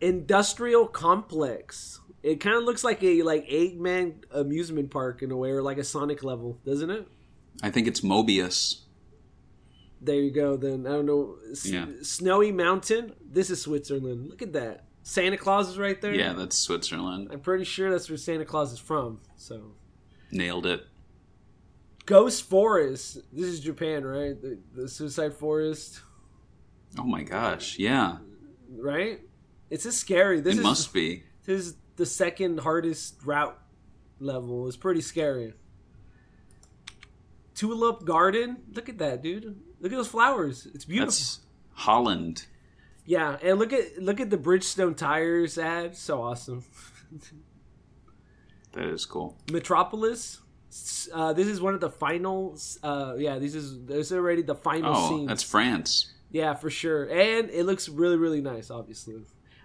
Industrial complex. It kind of looks like a like Eggman amusement park in a way, or like a Sonic level, doesn't it? I think it's Mobius. There you go, then. I don't know. S- yeah. Snowy Mountain. This is Switzerland. Look at that. Santa Claus is right there. Yeah, that's Switzerland. I'm pretty sure that's where Santa Claus is from. So Nailed it. Ghost Forest. This is Japan, right? The, the Suicide Forest. Oh my gosh, yeah. Right? It's just scary. This it is, must be. This is the second hardest route level. It's pretty scary. Tulip Garden. Look at that, dude. Look at those flowers. It's beautiful. That's Holland. Yeah, and look at look at the Bridgestone Tires ad. So awesome. That is cool. Metropolis. Uh, this is one of the final. Uh, yeah, this is this is already the final oh, scenes. Oh, that's France. Yeah, for sure. And it looks really, really nice, obviously.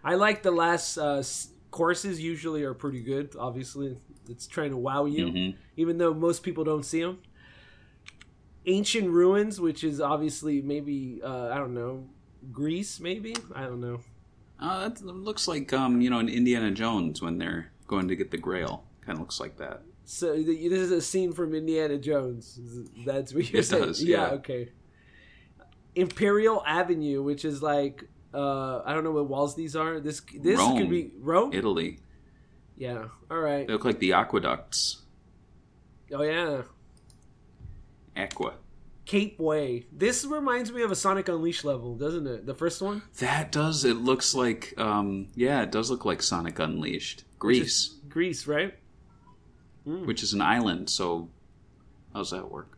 I like the last uh, courses usually are pretty good, obviously. It's trying to wow you, mm-hmm. even though most people don't see them. Ancient Ruins, which is obviously maybe, uh, I don't know, Greece maybe? I don't know. Uh, that looks like, um, you know, in Indiana Jones when they're going to get the Grail. Kind of looks like that. So this is a scene from Indiana Jones. That's what you're it saying? Does, yeah. yeah, okay. Imperial Avenue, which is like uh I don't know what walls these are. This this Rome, could be Rome, Italy. Yeah. All right. They look like the aqueducts. Oh yeah. Aqua. Cape Way. This reminds me of a Sonic Unleashed level, doesn't it? The first one. That does. It looks like um yeah, it does look like Sonic Unleashed. Greece. Greece, right? Mm. Which is an island. So how's that work?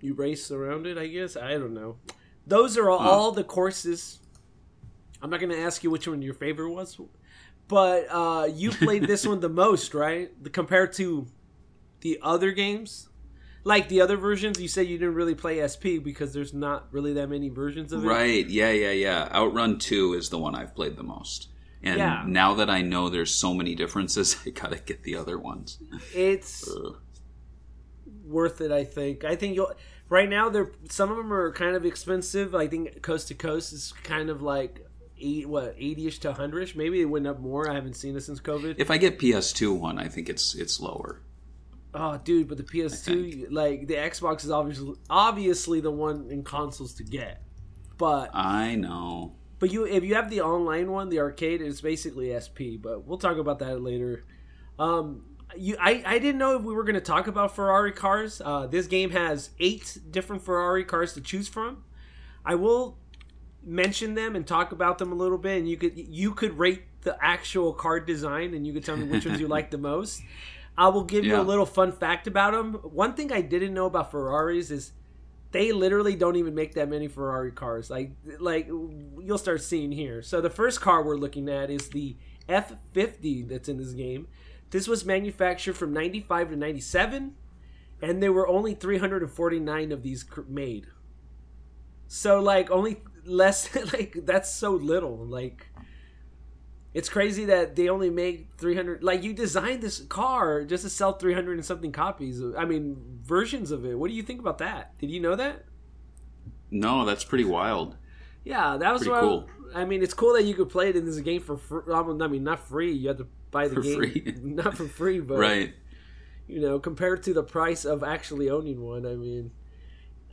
You race around it, I guess. I don't know. Those are all, oh. all the courses. I'm not going to ask you which one your favorite was, but uh, you played this one the most, right? The, compared to the other games? Like the other versions, you said you didn't really play S P because there's not really that many versions of it. Right, yeah, yeah, yeah. Outrun two is the one I've played the most. And yeah. now that I know there's so many differences, I got to get the other ones. It's Ugh. worth it, I think. I think you'll... Right now, they're some of them are kind of expensive. I think Coast to Coast is kind of like eight, what eighty-ish to one hundred-ish. Maybe it went up more. I haven't seen it since COVID. If I get P S two one, I think it's it's lower. Oh, dude, but the P S two, like the Xbox is obviously obviously the one in consoles to get. But I know. But you, if you have the online one, the arcade, it's basically S P. But we'll talk about that later. Um. You, I, I didn't know if we were going to talk about Ferrari cars. Uh, this game has eight different Ferrari cars to choose from. I will mention them and talk about them a little bit, and you could you could rate the actual car design, and you could tell me which ones you like the most. I will give yeah. you a little fun fact about them. One thing I didn't know about Ferraris is they literally don't even make that many Ferrari cars. Like like you'll start seeing here. So the first car we're looking at is the F fifty that's in this game. This was manufactured from ninety-five to ninety-seven, and there were only three hundred forty-nine of these made. So, like, only less, like, that's so little. Like, it's crazy that they only make three hundred. Like, you designed this car just to sell three hundred and something copies. Of, I mean, versions of it. What do you think about that? Did you know that? No, that's pretty wild. Yeah, that was pretty cool. I, I mean, it's cool that you could play it in this game for free. I mean, not free. You had to buy the for game free. Not for free, but right, you know, compared to the price of actually owning one. I mean,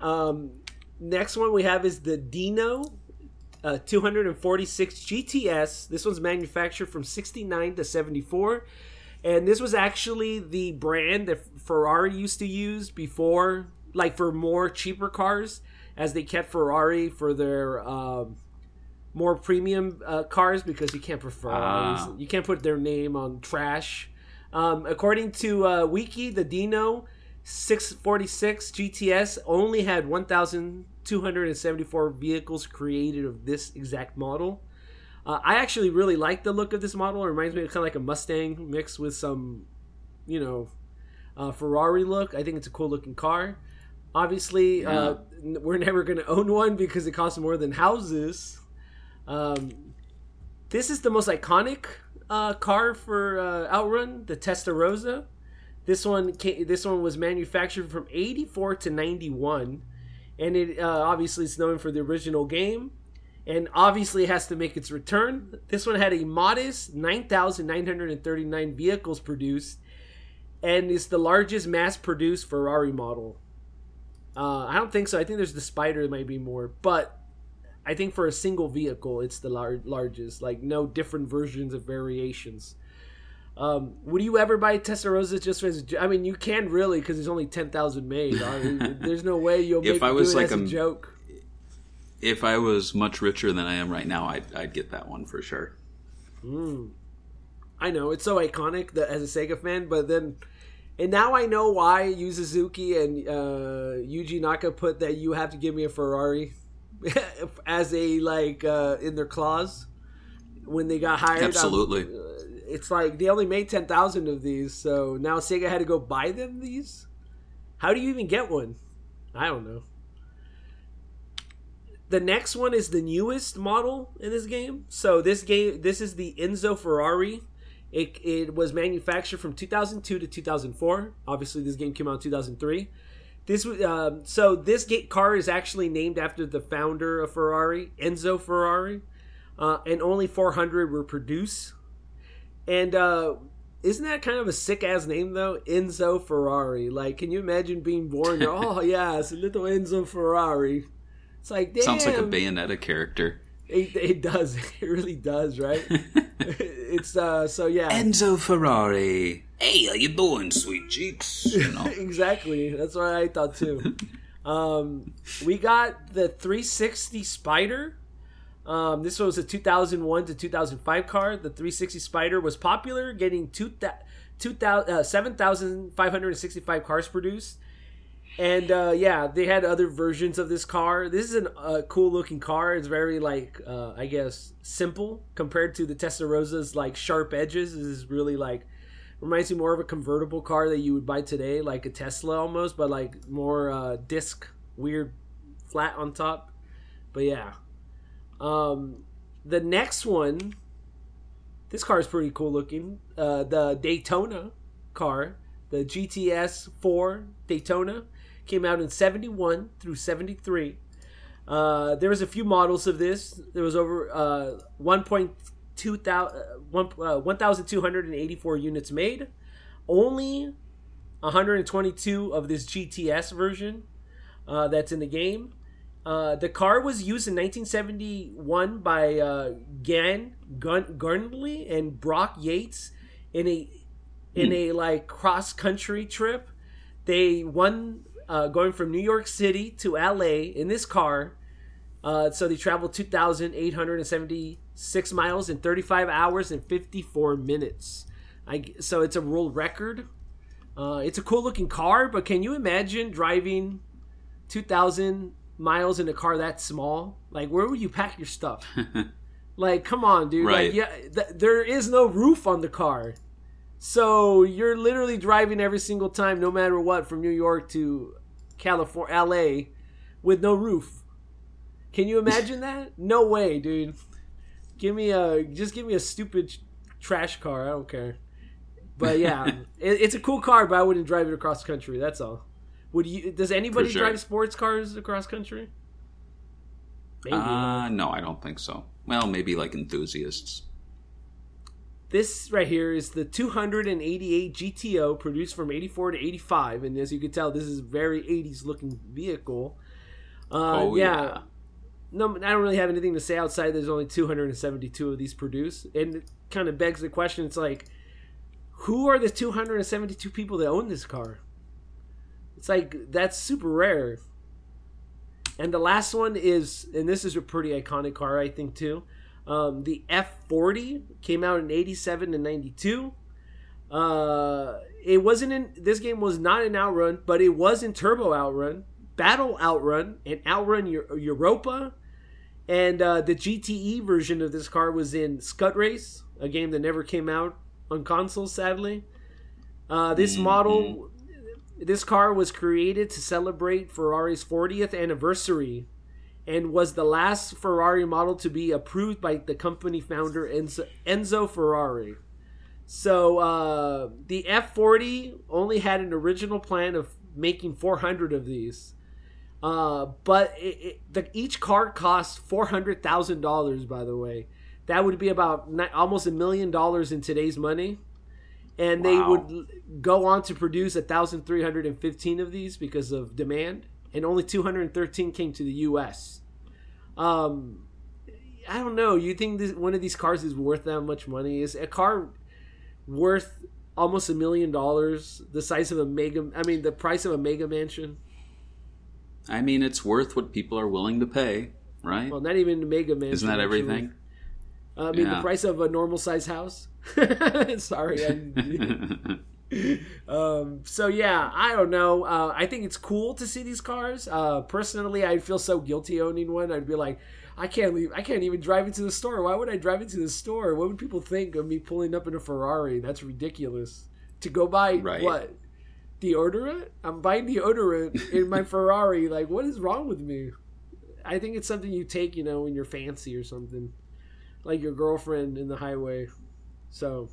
um next one we have is the Dino uh two forty-six G T S. This one's manufactured from sixty-nine to seventy-four, and this was actually the brand that Ferrari used to use before, like, for more cheaper cars, as they kept Ferrari for their um more premium uh, cars, because you can't prefer uh. you can't put their name on trash. Um, according to uh, Wiki, the Dino six forty-six G T S only had one thousand two hundred seventy-four vehicles created of this exact model. Uh, I actually really like the look of this model. It reminds me of kind of like a Mustang mixed with some, you know, uh, Ferrari look. I think it's a cool looking car. Obviously, yeah. uh, we're never going to own one because it costs more than houses. Um, this is the most iconic uh, car for uh, Outrun, the Testarossa. This one, came, this one was manufactured from eighty-four to ninety-one, and it uh, obviously is known for the original game, and obviously has to make its return. This one had a modest nine thousand nine hundred thirty-nine vehicles produced, and is the largest mass-produced Ferrari model. Uh, I don't think so. I think there's the Spider that might be more, but I think for a single vehicle, it's the lar- largest. Like, no different versions of variations. Um, would you ever buy Testarossa just for his, I mean, you can really, because there's only ten thousand made. I mean, there's no way you'll make it do like it as a, a joke. If I was much richer than I am right now, I'd, I'd get that one for sure. Mm. I know, it's so iconic that, as a Sega fan, but then... And now I know why Yu Suzuki and uh, Yuji Naka put that you have to give me a Ferrari as a, like, uh, in their clause when they got hired. Absolutely. Um, uh, it's like they only made ten thousand of these, so now Sega had to go buy them these? How do you even get one? I don't know. The next one is the newest model in this game. So this game, this is the Enzo Ferrari. It it was manufactured from two thousand two to two thousand four. Obviously, this game came out in two thousand three. This uh, so this gate car is actually named after the founder of Ferrari, Enzo Ferrari, uh, and only four hundred were produced. And uh, isn't that kind of a sick ass name though, Enzo Ferrari? Like, can you imagine being born? Oh yeah, it's a little Enzo Ferrari. It's like, damn. Sounds like a Bayonetta character. It, it does. It really does, right? It's uh, so yeah. Enzo Ferrari. Hey, how you doing, sweet cheeks? You know. Exactly. That's what I thought too. um, we got the three sixty Spider. Um, this was a two thousand one to two thousand five car. The three sixty Spider was popular, getting two two thousand uh, seven thousand five hundred sixty-five cars produced. And, uh, yeah, they had other versions of this car. This is a uh, cool-looking car. It's very, like, uh, I guess, simple compared to the Testarosa's, like, sharp edges. This is really, like, reminds me more of a convertible car that you would buy today, like a Tesla almost, but, like, more uh, disc, weird, flat on top. But, yeah. Um, the next one, this car is pretty cool-looking. Uh, the Daytona car, the G T S four Daytona. Came out in seventy-one through seventy-three. Uh, there was a few models of this. There was over uh, one thousand two hundred eighty-four units made. Only one hundred twenty-two of this G T S version uh, that's in the game. Uh, the car was used in nineteen seventy-one by uh, Gan Gun- Gundley and Brock Yates in a in mm. a like cross country trip. They won. Uh, going from New York City to L A in this car. Uh, so they traveled two thousand eight hundred seventy-six miles in thirty-five hours and fifty-four minutes. I, so it's a world record. Uh, it's a cool looking car, but can you imagine driving two thousand miles in a car that small? Like, where would you pack your stuff? Like, come on, dude. Right. Like, yeah, th- there is no roof on the car. So you're literally driving every single time, no matter what, from New York to California, L A, with no roof. Can you imagine that? No way, dude. Give me a just give me a stupid trash car. I don't care. But yeah, it, it's a cool car, but I wouldn't drive it across country. That's all. Would you? Does anybody For sure. drive sports cars across country? Maybe. Uh, no, I don't think so. Well, maybe like enthusiasts. This right here is the two hundred eighty-eight G T O produced from eighty-four to eighty-five. And as you can tell, this is a very eighties looking vehicle. Uh, oh, yeah. yeah. No, I don't really have anything to say outside. There's only two hundred seventy-two of these produced. And it kind of begs the question. It's like, who are the two hundred seventy-two people that own this car? It's like, that's super rare. And the last one is, and this is a pretty iconic car, I think, too. Um, the F forty came out in eighty-seven to ninety-two. Uh, it wasn't in this game was not in Outrun, but it was in Turbo Outrun, Battle Outrun, and Outrun Euro- Europa. And uh, the G T E version of this car was in Scud Race, a game that never came out on console, sadly. Uh, this mm-hmm. model, this car was created to celebrate Ferrari's fortieth anniversary. And was the last Ferrari model to be approved by the company founder Enzo, Enzo Ferrari. So uh, the F forty only had an original plan of making four hundred of these. Uh, but it, it, the, each car cost four hundred thousand dollars, by the way. That would be about ni- almost a million dollars in today's money. And wow. They would go on to produce one thousand three hundred fifteen of these because of demand. And only two hundred thirteen came to the U S. Um, I don't know. You think this, one of these cars is worth that much money? Is a car worth almost a million dollars, the size of a mega, I mean, the price of a mega mansion. I mean, it's worth what people are willing to pay, right? Well, not even a mega mansion. Isn't that everything? Uh, I mean, yeah. The price of a normal size house. Sorry. I um, so yeah, I don't know. Uh, I think it's cool to see these cars. Uh, personally, I'd feel so guilty owning one. I'd be like, I can't leave. I can't even drive into the store. Why would I drive into the store? What would people think of me pulling up in a Ferrari? That's ridiculous. To go buy right. what? Deodorant? I'm buying deodorant in my Ferrari. Like, what is wrong with me? I think it's something you take, you know, when you're fancy or something, like your girlfriend in the highway. So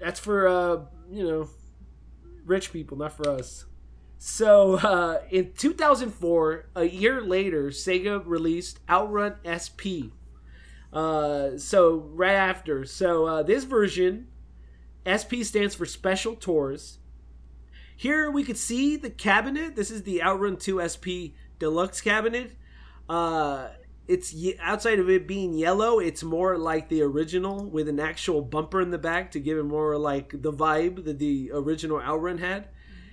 that's for, uh, you know, rich people, not for us. So uh, in two thousand four, a year later, Sega released OutRun S P. Uh, so right after. So uh, this version, S P stands for Special Tours. Here we could see the cabinet. This is the OutRun two S P Deluxe cabinet. Uh, it's outside of it being yellow, it's more like the original with an actual bumper in the back to give it more like the vibe that the original OutRun had.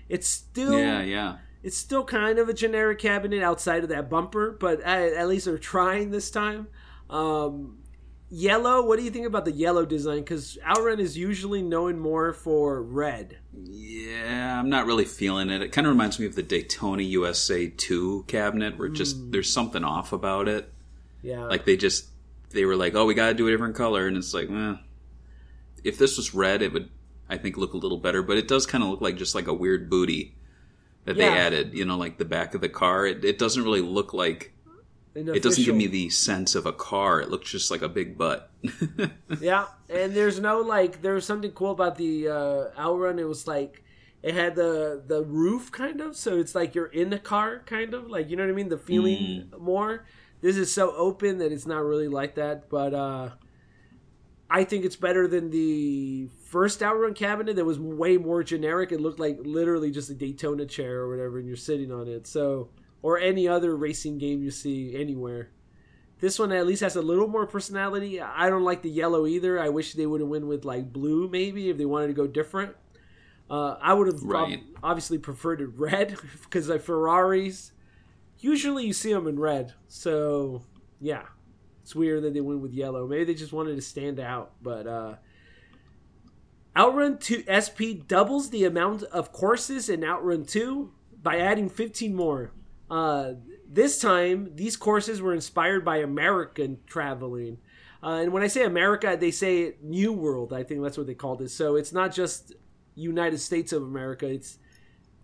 It's still yeah, yeah. It's still kind of a generic cabinet outside of that bumper, but at, at least they're trying this time. Um, yellow, what do you think about the yellow design? Because OutRun is usually known more for red. Yeah, I'm not really feeling it. It kind of reminds me of the Daytona U S A two cabinet, where mm. just there's something off about it. Yeah, like they just they were like, oh, we got to do a different color, and it's like, eh. If this was red, it would, I think, look a little better, but it does kind of look like just like a weird booty that yeah. they added, you know, like the back of the car. It, it doesn't really look like, it doesn't give me the sense of a car. It looks just like a big butt. Yeah, and there's no like, there was something cool about the uh, OutRun. It was like, it had the, the roof kind of, so it's like you're in the car kind of, like, you know what I mean? The feeling mm. more. This is so open that it's not really like that, but uh, I think it's better than the first OutRun cabinet that was way more generic. It looked like literally just a Daytona chair or whatever, and you're sitting on it. So, or any other racing game you see anywhere. This one at least has a little more personality. I don't like the yellow either. I wish they would have went with like blue maybe if they wanted to go different. Uh, I would have right. ob- obviously preferred it red because like Ferraris, usually you see them in red. So, yeah. It's weird that they went with yellow. Maybe they just wanted to stand out. But uh, OutRun two S P doubles the amount of courses in OutRun two by adding fifteen more. Uh, this time, these courses were inspired by American traveling. Uh, and when I say America, they say New World. I think that's what they called it. So it's not just United States of America. It's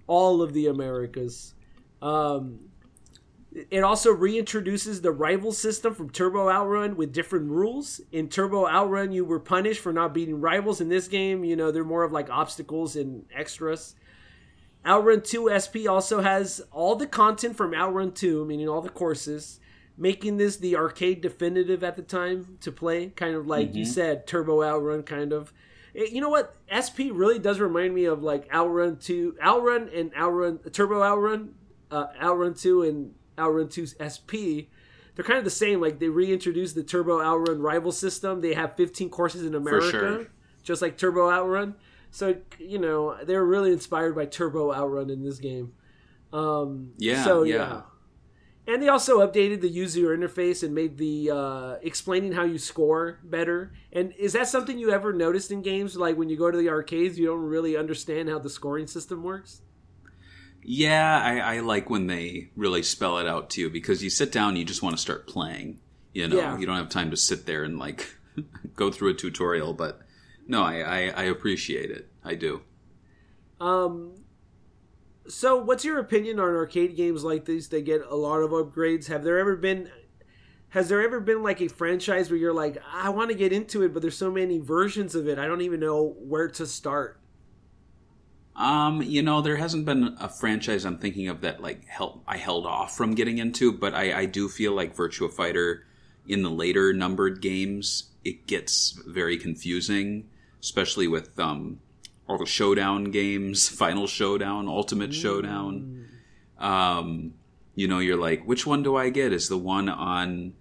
all of the Americas. Um It also reintroduces the rival system from Turbo Outrun with different rules. In Turbo Outrun, you were punished for not beating rivals. In this game, you know, they're more of like obstacles and extras. OutRun two S P also has all the content from OutRun two, meaning all the courses, making this the arcade definitive at the time to play. Kind of like mm-hmm. you said, Turbo Outrun kind of. It, you know what? S P really does remind me of like OutRun two, OutRun and OutRun, Turbo Outrun, uh, OutRun two and OutRun two S P. They're kind of the same. Like they reintroduced the Turbo Outrun rival system. They have fifteen courses in America, sure. just like Turbo Outrun. So you know they're really inspired by Turbo Outrun in this game. Um, yeah, so, yeah, yeah. And they also updated the user interface and made the uh, explaining how you score better. And is that something you ever noticed in games? Like when you go to the arcades, you don't really understand how the scoring system works. Yeah, I, I like when they really spell it out to you, because you sit down and you just want to start playing. You know, yeah. you don't have time to sit there and like go through a tutorial. But no, I, I, I appreciate it. I do. Um. So, what's your opinion on arcade games like these? They get a lot of upgrades. Have there ever been? Has there ever been like a franchise where you're like, I want to get into it, but there's so many versions of it, I don't even know where to start. Um, you know, there hasn't been a franchise I'm thinking of that like help I held off from getting into, but I, I do feel like Virtua Fighter in the later numbered games, it gets very confusing, especially with um, all the showdown games, Final Showdown, Ultimate mm. Showdown. Um, you know, you're like, which one do I get? Is the one on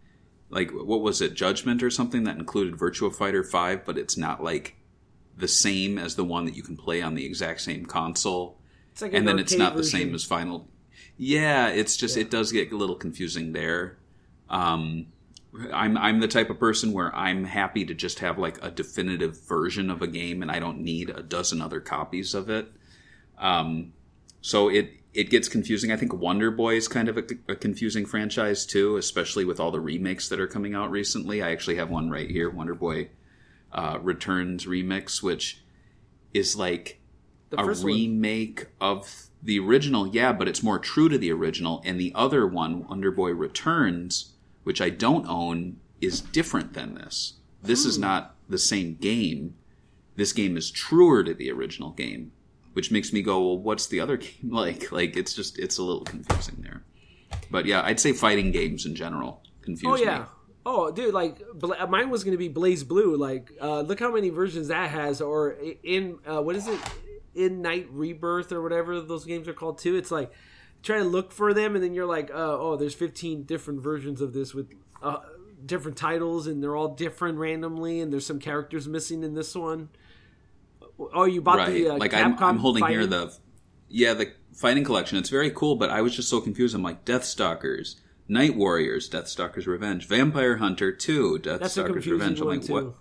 like what was it, Judgment or something that included Virtua Fighter five, but it's not like the same as the one that you can play on the exact same console. It's like and an then it's not version. The same as Final. Yeah, it's just yeah. it does get a little confusing there. Um, I'm I'm the type of person where I'm happy to just have like a definitive version of a game, and I don't need a dozen other copies of it. Um, so it it gets confusing. I think Wonder Boy is kind of a, a confusing franchise too, especially with all the remakes that are coming out recently. I actually have one right here, Wonder Boy uh, Returns Remix, which is like a remake one. Of the original, yeah, but it's more true to the original. And the other one, Wonder Boy Returns, which I don't own, is different than this. This Ooh. Is not the same game. This game is truer to the original game, which makes me go, well, what's the other game like? Like, it's just, it's a little confusing there. But yeah, I'd say fighting games in general confuse me. Oh, yeah. Me. Oh, dude, like, bla- mine was going to be Blaze Blue. Like, uh, look how many versions that has, or in, uh, what is it? In Night Rebirth or whatever those games are called too. It's like try to look for them, and then you're like, uh, oh, there's fifteen different versions of this with uh, different titles, and they're all different randomly, and there's some characters missing in this one. Oh, you bought right. the uh, like Capcom I'm, I'm holding fighting. Here the yeah the fighting collection. It's very cool, but I was just so confused. I'm like, Deathstalkers, Night Warriors, Deathstalkers Revenge, Vampire Hunter two, Deathstalkers Revenge. I'm like, too. What?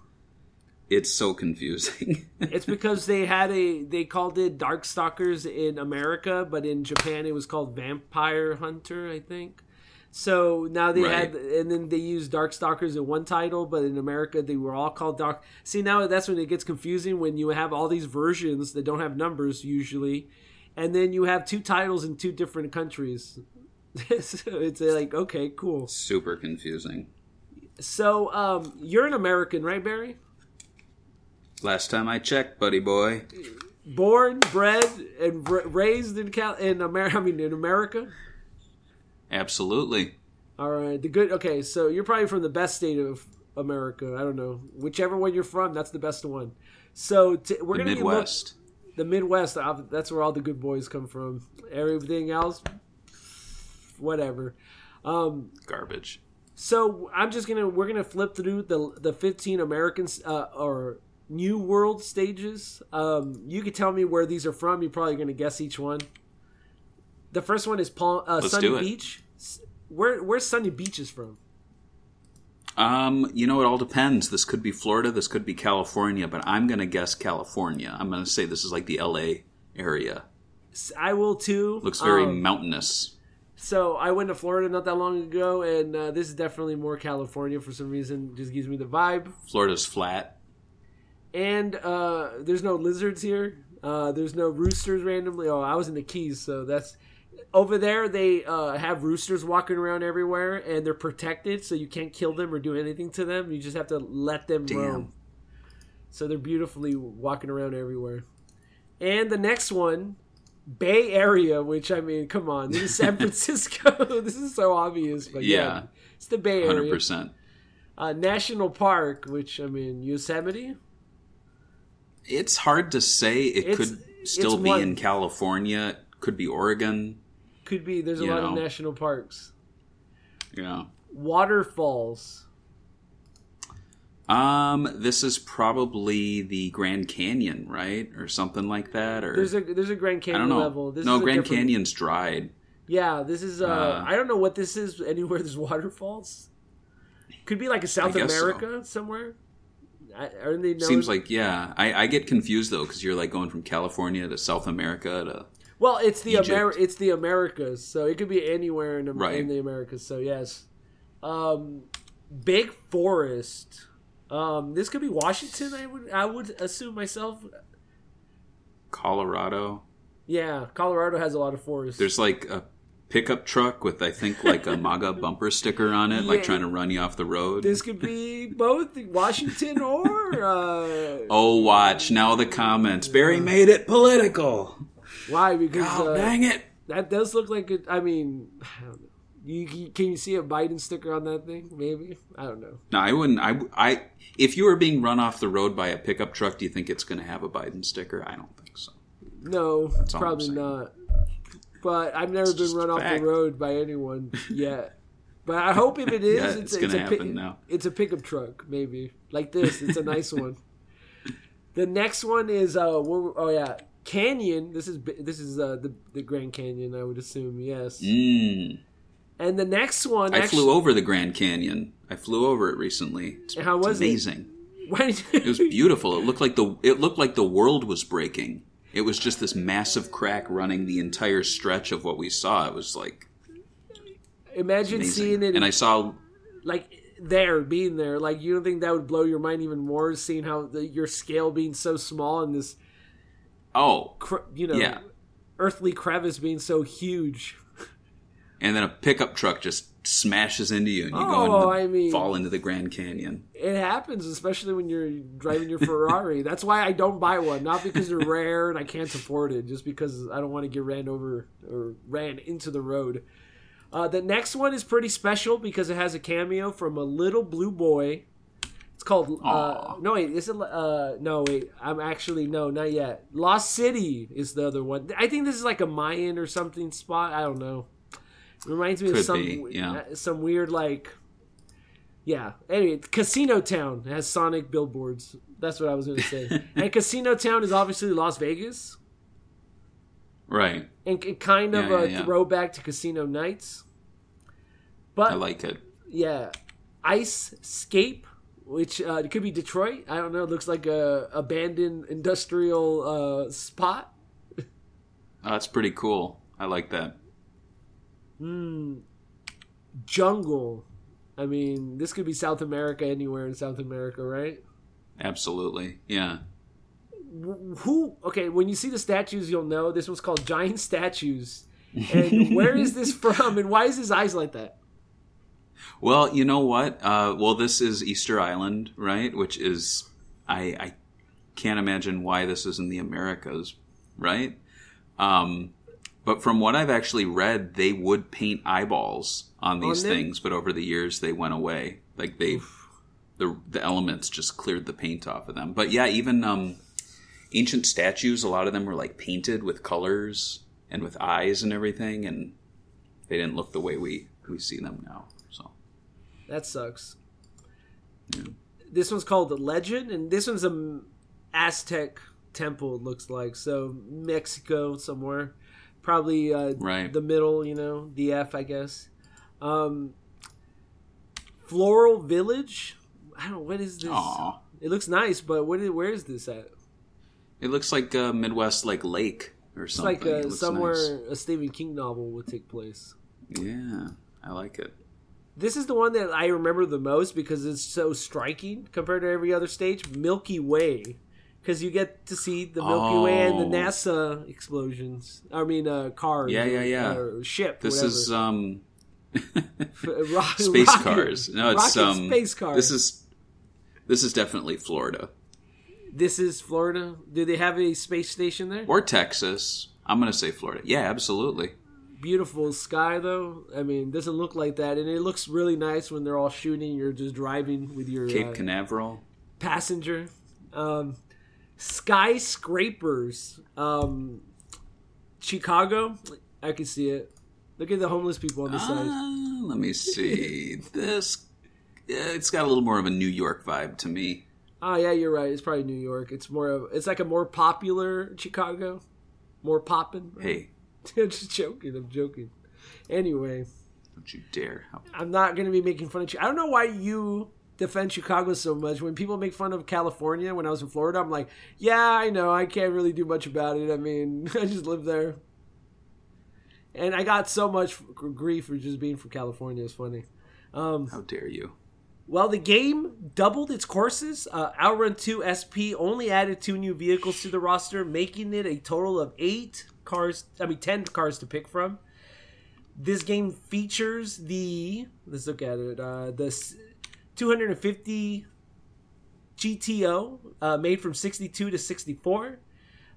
It's so confusing. It's because they had a they called it Darkstalkers in America, but in Japan it was called Vampire Hunter, I think. So now they right. had, and then they used Darkstalkers in one title, but in America they were all called Dark. See, now that's when it gets confusing, when you have all these versions that don't have numbers usually, and then you have two titles in two different countries. So it's like, okay, cool. Super confusing. So um, you're an American, right, Barry? Last time I checked, buddy boy. Born, bred, and br- raised in Cal- in America. I mean, in America. Absolutely. All right, the good. Okay, so you're probably from the best state of America. I don't know, whichever one you're from, that's the best one. So t- we're the gonna Midwest. Look- the Midwest. That's where all the good boys come from. Everything else, whatever. Um, Garbage. So I'm just gonna we're gonna flip through the the fifteen American uh, or New World stages. Um, you could tell me where these are from. You're probably going to guess each one. The first one is Palm, uh, Sunny Beach. Where where's Sunny Beach is from? Um, you know, it all depends. This could be Florida. This could be California. But I'm going to guess California. I'm going to say this is like the L A area. I will too. Looks very um, mountainous. So I went to Florida not that long ago, and uh, this is definitely more California for some reason. Just gives me the vibe. Florida's flat. And uh, there's no lizards here. Uh, there's no roosters randomly. Oh, I was in the Keys, so that's... Over there, they uh, have roosters walking around everywhere, and they're protected, so you can't kill them or do anything to them. You just have to let them Damn. roam. So they're beautifully walking around everywhere. And the next one, Bay Area, which, I mean, come on. This is San Francisco. This is so obvious. But yeah. yeah it's the Bay Area. one hundred percent. Uh, National Park, which, I mean, Yosemite... It's hard to say. It it's, could still be one. In California. Could be Oregon. Could be. There's a lot know. Of national parks. Yeah. Waterfalls. Um, this is probably the Grand Canyon, right, or something like that. Or there's a there's a Grand Canyon level. This no, is Grand different... Canyon's dried. Yeah, this is. Uh, uh, I don't know what this is. Anywhere there's waterfalls. Could be like a South America so. Somewhere. Aren't they known? Seems like yeah. I, I get confused though because you're like going from California to South America to well, it's the Ameri- it's the Americas, so it could be anywhere in the, right. in the Americas. So yes, um, big forest. Um, this could be Washington. I would I would assume myself. Colorado. Yeah, Colorado has a lot of forests. There's like a pickup truck with I think like a MAGA bumper sticker on it, yeah. like trying to run you off the road. This could be both Washington or uh oh watch now the comments Barry made it political. Why? Because oh, uh, dang it, that does look like it. I mean, I don't know. You, you, can you see a Biden sticker on that thing? Maybe I don't know. No, I wouldn't. I, I if you were being run off the road by a pickup truck, do you think it's going to have a Biden sticker? I don't think so. No, that's probably not. But I've never it's been run off fact. The road by anyone yet. But I hope if it is, yeah, it's, it's, it's, a, it's, a pick, it's a pickup truck, maybe. Like this. It's a nice one. The next one is uh oh yeah Canyon. This is this is uh, the the Grand Canyon, I would assume. Yes. Mm. And the next one, I actually, flew over the Grand Canyon. I flew over it recently. It's, how was it's amazing. It? Amazing. It was beautiful. It looked like the it looked like the world was breaking. It was just this massive crack running the entire stretch of what we saw. It was like, imagine seeing it, and I saw like. There, being there, like, you don't think that would blow your mind even more, seeing how the, your scale being so small and this, oh, cre- you know, yeah. earthly crevice being so huge, and then a pickup truck just smashes into you and you oh, go into the, I mean, fall into the Grand Canyon. It happens, especially when you're driving your Ferrari. That's why I don't buy one, not because they're rare and I can't afford it, just because I don't want to get ran over or ran into the road. Uh, the next one is pretty special because it has a cameo from a little blue boy. It's called... Uh, no, wait. Is it... Uh, no, wait. I'm actually... No, not yet. Lost City is the other one. I think this is like a Mayan or something spot. I don't know. It reminds me Could of some, be, yeah. some weird, like... Yeah. Anyway, Casino Town has Sonic billboards. That's what I was going to say. And Casino Town is obviously Las Vegas. Right. And, and kind of yeah, a yeah, yeah. throwback to Casino Nights. But I like it. Yeah. Ice Scape, which uh, it could be Detroit. I don't know. It looks like a abandoned industrial uh, spot. Oh, that's pretty cool. I like that. Mm, jungle. I mean, this could be South America, anywhere in South America, right? Absolutely. Yeah. Who okay? When you see the statues, you'll know this one's called Giant Statues. And where is this from? And why is his eyes like that? Well, you know what? Uh, well, this is Easter Island, right? Which is I, I can't imagine why this is in the Americas, right? Um, but from what I've actually read, they would paint eyeballs on these on things, but over the years they went away. Like they, the the elements just cleared the paint off of them. But yeah, even. Um, Ancient statues, a lot of them were like painted with colors and with eyes and everything, and they didn't look the way we, we see them now. So that sucks. Yeah. This one's called The Legend, and this one's an Aztec temple, it looks like. So Mexico somewhere, probably uh, right. the middle, you know, D F, I guess. Um, Floral Village. I don't know, what is this? Aww. It looks nice, but what is, where is this at? It looks like a Midwest like lake or something. It's like a, it somewhere nice. A Stephen King novel would take place. Yeah, I like it. This is the one that I remember the most because it's so striking compared to every other stage. Milky Way, because you get to see the Milky oh. Way and the NASA explosions. I mean, uh, cars. Yeah, yeah, yeah. Or ship. This whatever. is um, rock, space rocket, cars. No, it's um, space cars. This is this is definitely Florida. This is Florida? Do they have a space station there? Or Texas. I'm going to say Florida. Yeah, absolutely. Beautiful sky, though. I mean, doesn't look like that. And it looks really nice when they're all shooting. You're just driving with your... Cape uh, Canaveral. Passenger. Um, skyscrapers. Um, Chicago. I can see it. Look at the homeless people on the uh, side. Let me see. This... Yeah, it's got a little more of a New York vibe to me. Oh, yeah, you're right. It's probably New York. It's more of it's like a more popular Chicago, more poppin'. Hey, I'm just joking. I'm joking. Anyway, don't you dare! Help. I'm not gonna be making fun of you. I don't know why you defend Chicago so much. When people make fun of California, when I was in Florida, I'm like, yeah, I know. I can't really do much about it. I mean, I just live there, and I got so much grief for just being from California. It's funny. Um, How dare you? Well, the game doubled its courses. Uh, OutRun two S P only added two new vehicles to the roster, making it a total of eight cars. I mean, ten cars to pick from. This game features the let's look at it. Uh, the two hundred fifty G T O uh, made from sixty-two to sixty-four.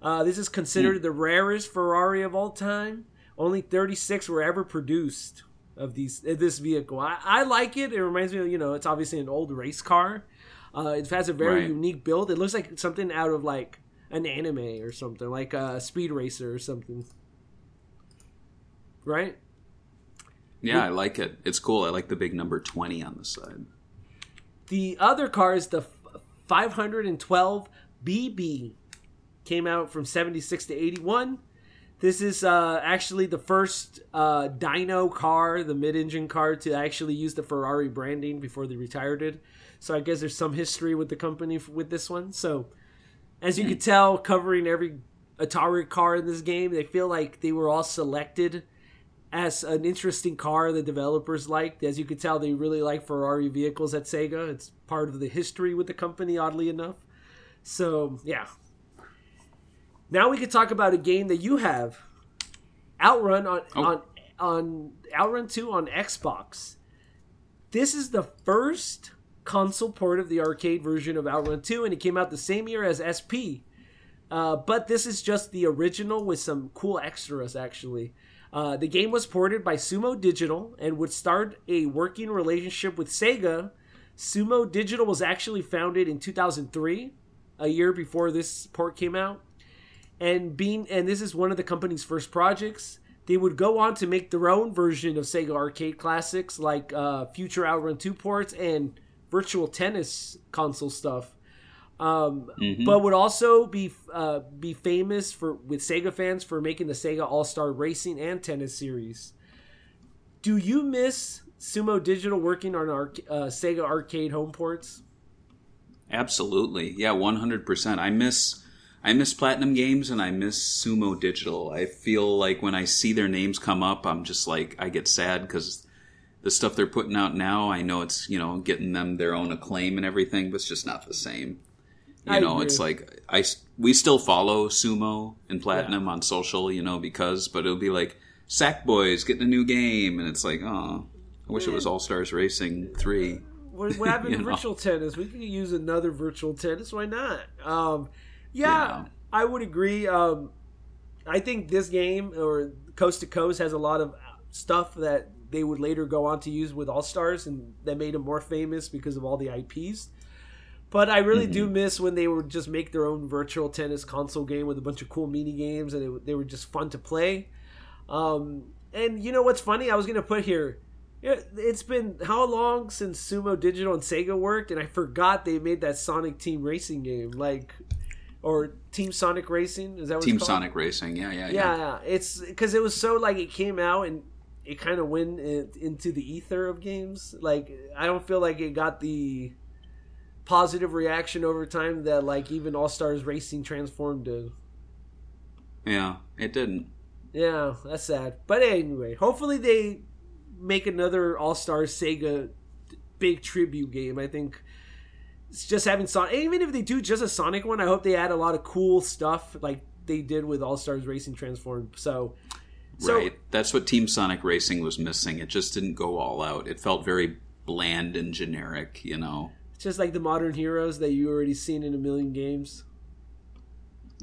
Uh, this is considered mm. the rarest Ferrari of all time. Only thirty-six were ever produced. Of these, this vehicle, I, I like it. It reminds me of, you know, it's obviously an old race car. Uh, it has a very right. unique build. It looks like something out of like an anime or something, like a Speed Racer or something. Right? Yeah, the, I like it. It's cool. I like the big number twenty on the side. The other car is the five hundred twelve B B came out from seventy-six to eighty-one. This is uh, actually the first uh, dyno car, the mid-engine car, to actually use the Ferrari branding before they retired it. So I guess there's some history with the company f- with this one. So as you could tell, covering every Atari car in this game, they feel like they were all selected as an interesting car the developers liked. As you could tell, they really like Ferrari vehicles at Sega. It's part of the history with the company, oddly enough. So, yeah. Now we can talk about a game that you have, Outrun on oh. on on Outrun two on Xbox. This is the first console port of the arcade version of Outrun two, and it came out the same year as S P. Uh, but this is just the original with some cool extras, actually. Uh, the game was ported by Sumo Digital and would start a working relationship with Sega. Sumo Digital was actually founded in two thousand three, a year before this port came out. And being and this is one of the company's first projects. They would go on to make their own version of Sega arcade classics, like uh, future Outrun two ports and virtual tennis console stuff. Um, mm-hmm. But would also be uh, be famous for with Sega fans for making the Sega All-Star Racing and Tennis series. Do you miss Sumo Digital working on our uh, Sega arcade home ports? Absolutely, yeah, one hundred percent. I miss. I miss Platinum Games and I miss Sumo Digital. I feel like when I see their names come up, I'm just like, I get sad because the stuff they're putting out now, I know it's, you know, getting them their own acclaim and everything, but it's just not the same. You I know, agree. It's like, I, we still follow Sumo and Platinum yeah. on social, you know, because, but it'll be like, Sackboy's getting a new game, and it's like, oh, I wish yeah. it was All-Stars Racing three. What happened to Virtual Tennis? We could use another Virtual Tennis, why not? Um... Yeah, yeah, I would agree. Um, I think this game, or Coast to Coast, has a lot of stuff that they would later go on to use with All-Stars, and that made them more famous because of all the I Ps. But I really mm-hmm. do miss when they would just make their own virtual tennis console game with a bunch of cool mini-games, and it, they were just fun to play. Um, and you know what's funny? I was going to put here, it's been how long since Sumo Digital and Sega worked, and I forgot they made that Sonic Team Racing game. Like... Or Team Sonic Racing, is that what Team it's called? Team Sonic Racing, yeah, yeah, yeah. Yeah, yeah. It's because it was so like it came out and it kind of went in, into the ether of games. Like I don't feel like it got the positive reaction over time that like even All-Stars Racing Transformed did. Yeah, it didn't. Yeah, that's sad. But anyway, hopefully they make another All-Stars Sega big tribute game. I think. It's just having Sonic. Even if they do just a Sonic one, I hope they add a lot of cool stuff like they did with All-Stars Racing Transformed. So, so right. That's what Team Sonic Racing was missing. It just didn't go all out. It felt very bland and generic, you know. It's just like the modern heroes that you already seen in a million games.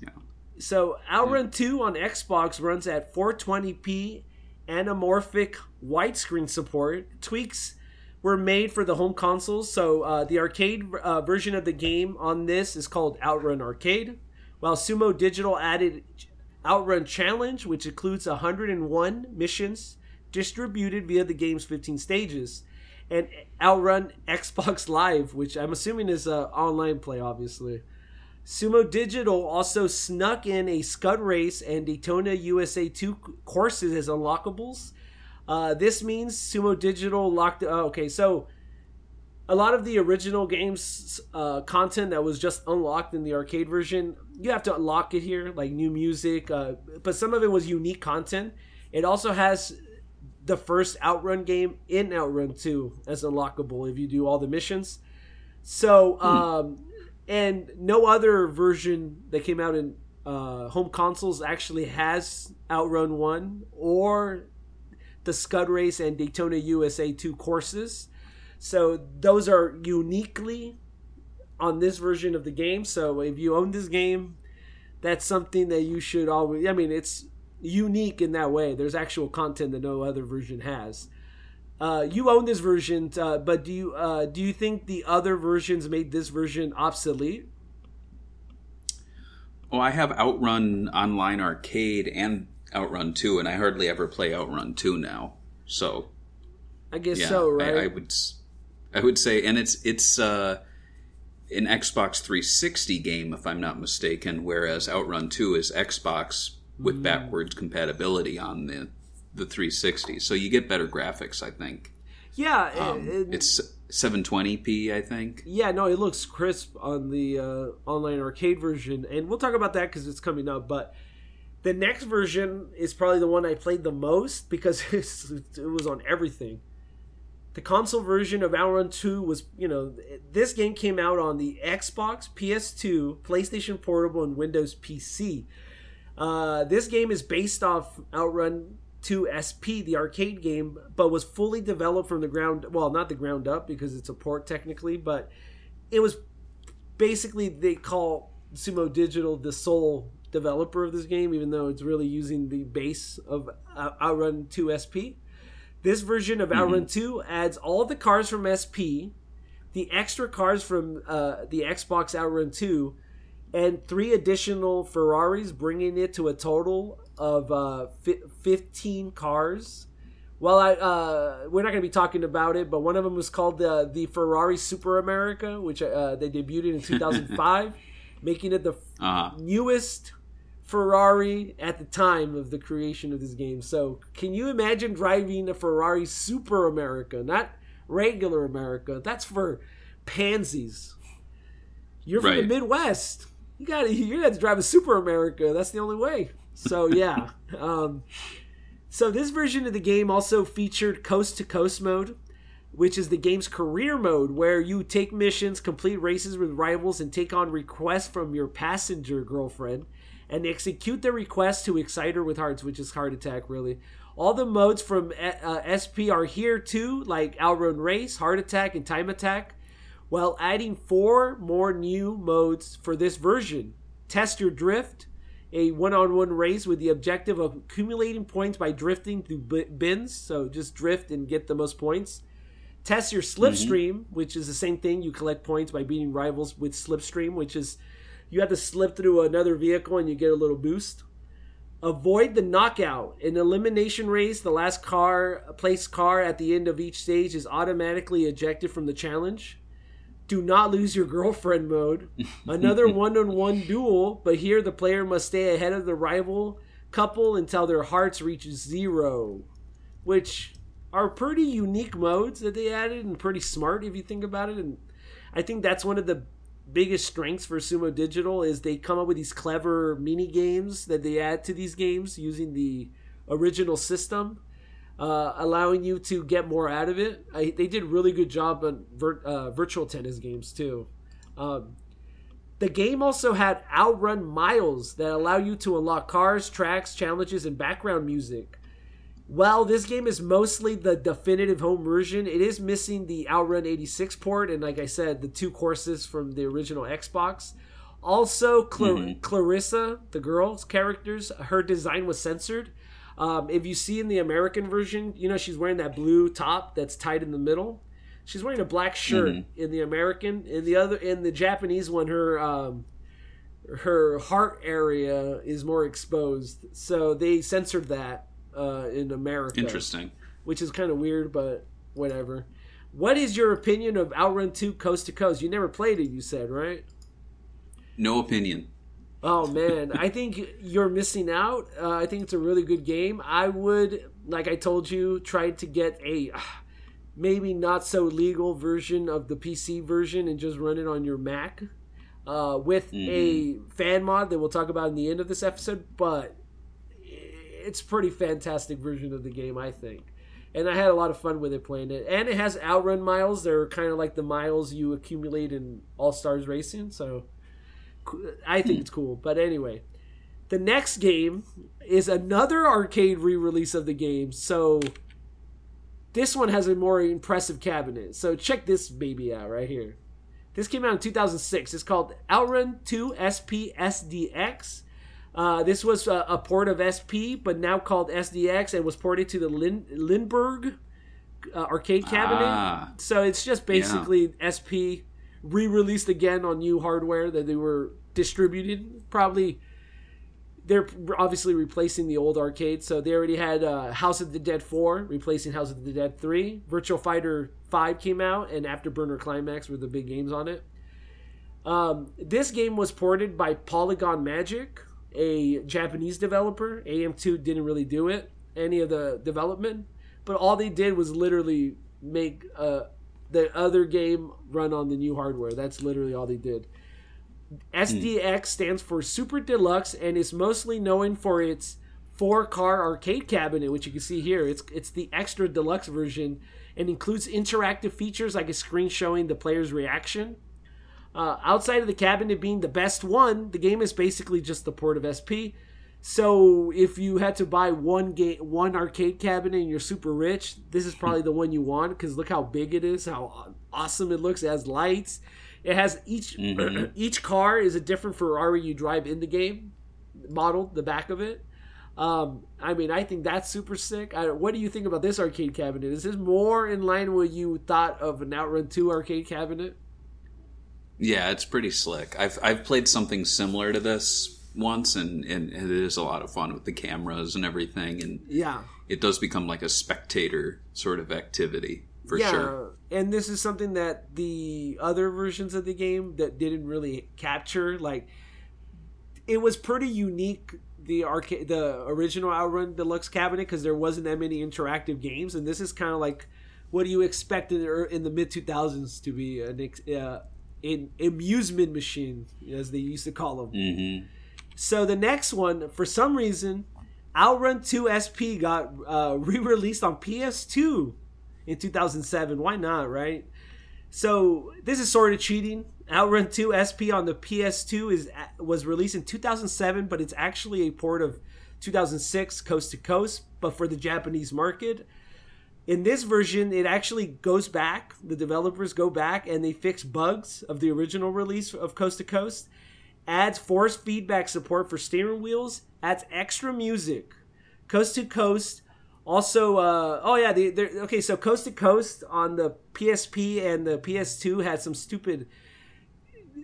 Yeah. So, Outrun yeah. two on Xbox runs at four twenty p anamorphic widescreen support. Tweaks were made for the home consoles, so uh, the arcade uh, version of the game on this is called Outrun Arcade, while Sumo Digital added Outrun Challenge, which includes one hundred one missions distributed via the game's fifteen stages, and Outrun Xbox Live, which I'm assuming is uh, online play, obviously. Sumo Digital also snuck in a Scud Race and Daytona U S A two courses as unlockables. Uh, this means Sumo Digital locked... Uh, okay, so a lot of the original game's uh, content that was just unlocked in the arcade version, you have to unlock it here, like new music, uh, but some of it was unique content. It also has the first Outrun game in Outrun two as unlockable if you do all the missions. So, um, hmm. and no other version that came out in uh, home consoles actually has Outrun one or... the Scud Race and Daytona U S A two courses. So those are uniquely on this version of the game. So if you own this game, that's something that you should always... I mean, it's unique in that way. There's actual content that no other version has. Uh, you own this version, uh, but do you uh, do you think the other versions made this version obsolete? Oh, I have Outrun Online Arcade and Outrun two, and I hardly ever play Outrun two now, so I guess yeah, so, right? I, I would, I would say, and it's it's uh, an Xbox three sixty game, if I'm not mistaken, whereas Outrun two is Xbox with mm. backwards compatibility on the the three sixty. So you get better graphics, I think. Yeah. Um, it, it, it's seven twenty p, I think. Yeah, no, it looks crisp on the uh, online arcade version. And we'll talk about that because it's coming up. But the next version is probably the one I played the most because it's, it was on everything. The console version of Outrun two was, you know, this game came out on the Xbox, P S two, PlayStation Portable, and Windows P C. Uh, this game is based off Outrun two S P, the arcade game, but was fully developed from the ground, well, not the ground up because it's a port technically, but it was basically, they call Sumo Digital the sole developer of this game, even though it's really using the base of uh, Outrun two S P. This version of Outrun mm-hmm. two adds all the cars from S P, the extra cars from uh, the Xbox Outrun two, and three additional Ferraris, bringing it to a total of uh, fi- fifteen cars. Well, I, uh, we're not going to be talking about it, but one of them was called the, the Ferrari Super America, which uh, they debuted in two thousand five, making it the uh-huh. newest Ferrari at the time of the creation of this game. So can you imagine driving a Ferrari Super America, not regular America? That's for pansies. You're right. From the Midwest. You gotta you gotta drive a Super America. That's the only way. So yeah. um, so this version of the game also featured Coast to Coast mode, which is the game's career mode, where you take missions, complete races with rivals, and take on requests from your passenger girlfriend, and execute their request to excite her with hearts, which is heart attack, really. All the modes from uh, S P are here too, like Outrun Race, Heart Attack, and Time Attack, while adding four more new modes for this version. Test Your Drift, a one-on-one race with the objective of accumulating points by drifting through bins, so just drift and get the most points. Test Your Slipstream, mm-hmm. which is the same thing. You collect points by beating rivals with Slipstream, which is you have to slip through another vehicle and you get a little boost. Avoid the Knockout, an elimination race. The last car, placed car at the end of each stage is automatically ejected from the challenge. Do Not Lose Your Girlfriend mode, another one-on-one duel, but here the player must stay ahead of the rival couple until their hearts reach zero, which are pretty unique modes that they added and pretty smart if you think about it. And I think that's one of the biggest strengths for Sumo Digital is they come up with these clever mini games that they add to these games using the original system, uh, allowing you to get more out of it. I, they did a really good job on vir- uh, virtual tennis games too. Um, the game also had Outrun Miles that allow you to unlock cars, tracks, challenges, and background music. While this game is mostly the definitive home version, it is missing the Outrun eighty-six port and, like I said, the two courses from the original Xbox. Also, Cla- mm-hmm. Clarissa, the girl's characters, her design was censored. Um, if you see in the American version, you know, she's wearing that blue top that's tied in the middle. She's wearing a black shirt mm-hmm. in the American. In the other, in the Japanese one, her um, her heart area is more exposed, so they censored that. Uh, in America. Interesting. Which is kind of weird, but whatever. What is your opinion of Outrun two Coast to Coast? You never played it, you said, right? No opinion. Oh, man. I think you're missing out. Uh, I think it's a really good game. I would, like I told you, try to get a maybe not so legal version of the P C version and just run it on your Mac uh, with mm-hmm. a fan mod that we'll talk about in the end of this episode, but it's a pretty fantastic version of the game, I think. And I had a lot of fun with it playing it. And it has Outrun Miles. They're kind of like the miles you accumulate in All-Stars Racing. So I think it's cool. But anyway, the next game is another arcade re-release of the game. So this one has a more impressive cabinet. So check this baby out right here. This came out in two thousand six. It's called Outrun two S P S D X. Uh, this was a, a port of S P, but now called S D X, and was ported to the Lin- Lindbergh uh, arcade cabinet. Ah, so it's just basically yeah. S P re-released again on new hardware that they were distributed. Probably they're obviously replacing the old arcade. So they already had uh, House of the Dead four replacing House of the Dead three. Virtua Fighter five came out, and Afterburner Climax were the big games on it. Um, this game was ported by Polygon Magic, a Japanese developer. A M two didn't really do it, any of the development, but all they did was literally make uh, the other game run on the new hardware. That's literally all they did. S D X mm. stands for Super Deluxe and is mostly known for its four-car arcade cabinet, which you can see here. It's it's the extra deluxe version and includes interactive features like a screen showing the player's reaction. Uh, outside of the cabinet being the best one, the game is basically just the port of S P. So if you had to buy one game, one arcade cabinet and you're super rich, this is probably the one you want because look how big it is, how awesome it looks. It has lights. It has each mm-hmm. each car is a different Ferrari you drive in the game, modeled the back of it. Um, I mean, I think that's super sick. I, what do you think about this arcade cabinet? Is this more in line with what you thought of an Outrun two arcade cabinet? Yeah, it's pretty slick. I've I've played something similar to this once, and, and it is a lot of fun with the cameras and everything. And yeah, it does become like a spectator sort of activity for yeah. sure. And this is something that the other versions of the game that didn't really capture. Like, it was pretty unique, the arcade, the original Outrun Deluxe cabinet, because there wasn't that many interactive games, and this is kind of like, what do you expect in, in the mid two thousands to be an, uh, an amusement machine, as they used to call them. Mm-hmm. So the next one, for some reason, Outrun two S P got uh, re-released on P S two in two thousand seven. Why not, right? So this is sort of cheating. Outrun two S P on the P S two is was released in two thousand seven, but it's actually a port of two thousand six Coast to Coast, but for the Japanese market. In this version, it actually goes back. The developers go back and they fix bugs of the original release of Coast to Coast, adds force feedback support for steering wheels, adds extra music. Coast to Coast also, uh, oh yeah, they, okay, so Coast to Coast on the P S P and the P S two had some stupid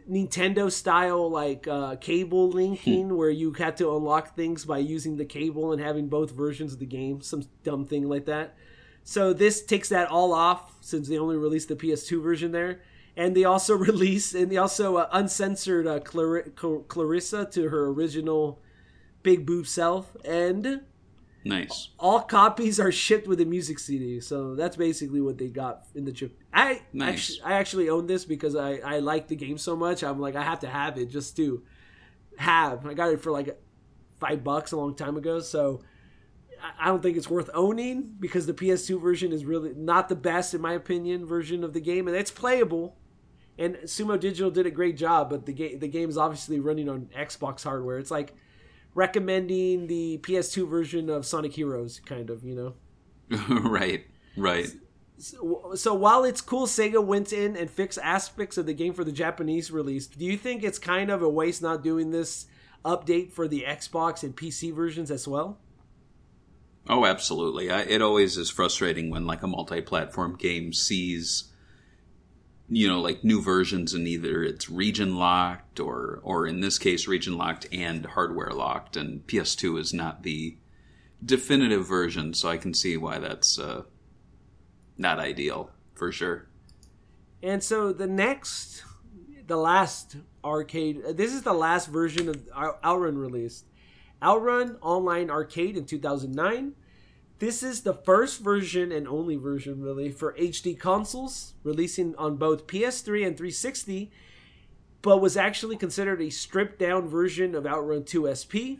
Nintendo style like uh cable linking where you had to unlock things by using the cable and having both versions of the game, some dumb thing like that. So this takes that all off since they only released the P S two version there, and they also release and they also uh, uncensored uh, Clar- Clar- Clarissa to her original big boob self, and nice, all copies are shipped with a music C D. So that's basically what they got in the chip. I nice. actually, I actually own this because I, I like the game so much. I'm like, I have to have it just to have. I got it for like five bucks a long time ago. So I don't think it's worth owning because the P S two version is really not the best, in my opinion, version of the game. And it's playable. And Sumo Digital did a great job, but the, ga- the game is obviously running on Xbox hardware. It's like recommending the P S two version of Sonic Heroes, kind of, you know? right, right. So, so while it's cool Sega went in and fixed aspects of the game for the Japanese release, do you think it's kind of a waste not doing this update for the Xbox and P C versions as well? Oh, absolutely. I, it always is frustrating when, like, a multi-platform game sees, you know, like new versions and either it's region locked or, or in this case, region locked and hardware locked, and P S two is not the definitive version. So I can see why that's uh, not ideal for sure. And so the next, the last arcade, this is the last version of Outrun released. Outrun Online Arcade in two thousand nine. This is the first version and only version, really, for H D consoles, releasing on both P S three and three sixty, but was actually considered a stripped-down version of Outrun two S P.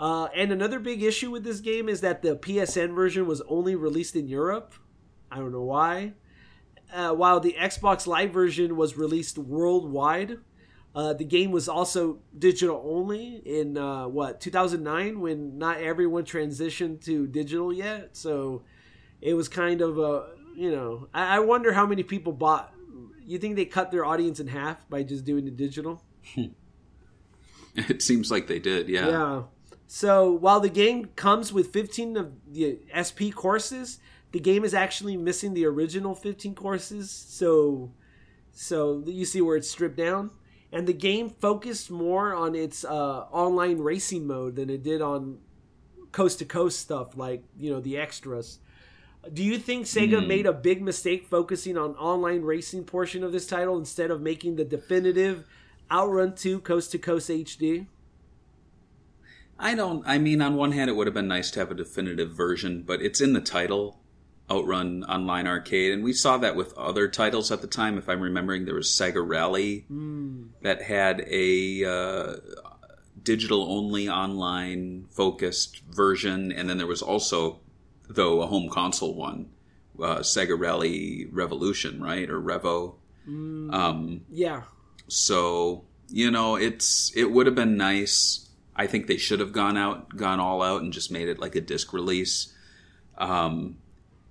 Uh, and another big issue with this game is that the P S N version was only released in Europe. I don't know why. Uh, while the Xbox Live version was released worldwide. Uh, the game was also digital only in, uh, what, two thousand nine, when not everyone transitioned to digital yet. So it was kind of a, you know, I, I wonder how many people bought. You think they cut their audience in half by just doing the digital? It seems like they did, yeah. Yeah. So while the game comes with fifteen of the S P courses, the game is actually missing the original fifteen courses. So, so you see where it's stripped down. And the game focused more on its uh, online racing mode than it did on coast-to-coast stuff, like, you know, the extras. Do you think Sega mm. made a big mistake focusing on online racing portion of this title instead of making the definitive Outrun two Coast to Coast H D? I don't... I mean, on one hand, it would have been nice to have a definitive version, but it's in the title, Outrun Online Arcade, and we saw that with other titles at the time. If I'm remembering, there was Sega Rally mm. that had a uh, digital-only, online-focused version, and then there was also, though, a home console one, uh, Sega Rally Revolution, right? Or Revo. Mm. Um, yeah. So, you know, it's it would have been nice... I think they should have gone out, gone all out and just made it like a disc release. Um,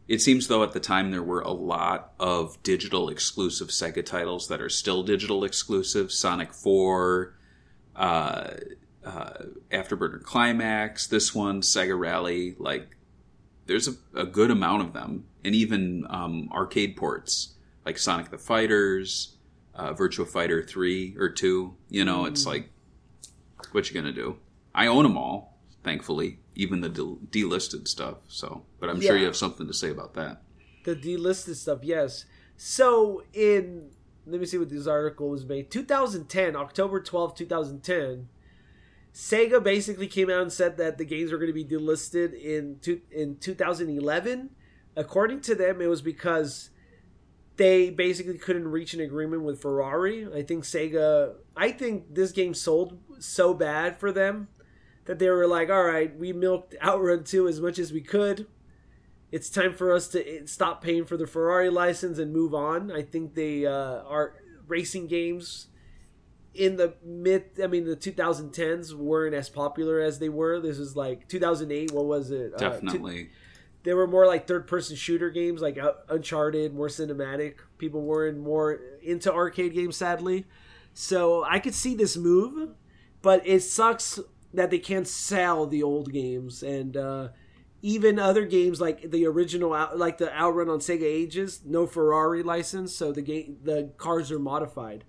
it seems, though, at the time there were a lot of digital exclusive Sega titles that are still digital exclusive. Sonic four, uh, uh, Afterburner Climax, this one, Sega Rally. Like, there's a, a good amount of them. And even um, arcade ports, like Sonic the Fighters, uh, Virtua Fighter three or two. You know, it's mm. like... What you gonna do? I own them all, thankfully, even the del- delisted stuff. So, but I'm yeah. sure you have something to say about that. The delisted stuff, yes. So, in let me see what this article was made. twenty ten, October twelfth, twenty ten. Sega basically came out and said that the games were going to be delisted in two, in twenty eleven. According to them, it was because they basically couldn't reach an agreement with Ferrari. I think Sega. I think this game sold so bad for them that they were like, all right, we milked Outrun two as much as we could. It's time for us to stop paying for the Ferrari license and move on. I think they uh, are racing games in the mid, I mean, the twenty tens weren't as popular as they were. This was like two thousand eight. What was it? Definitely. Uh, two, they were more like third-person shooter games, like Uncharted, more cinematic. People weren't more into arcade games, sadly. So I could see this move, but it sucks that they can't sell the old games. And uh, even other games like the original, out, like the Outrun on Sega Ages, no Ferrari license, so the game, the cars are modified.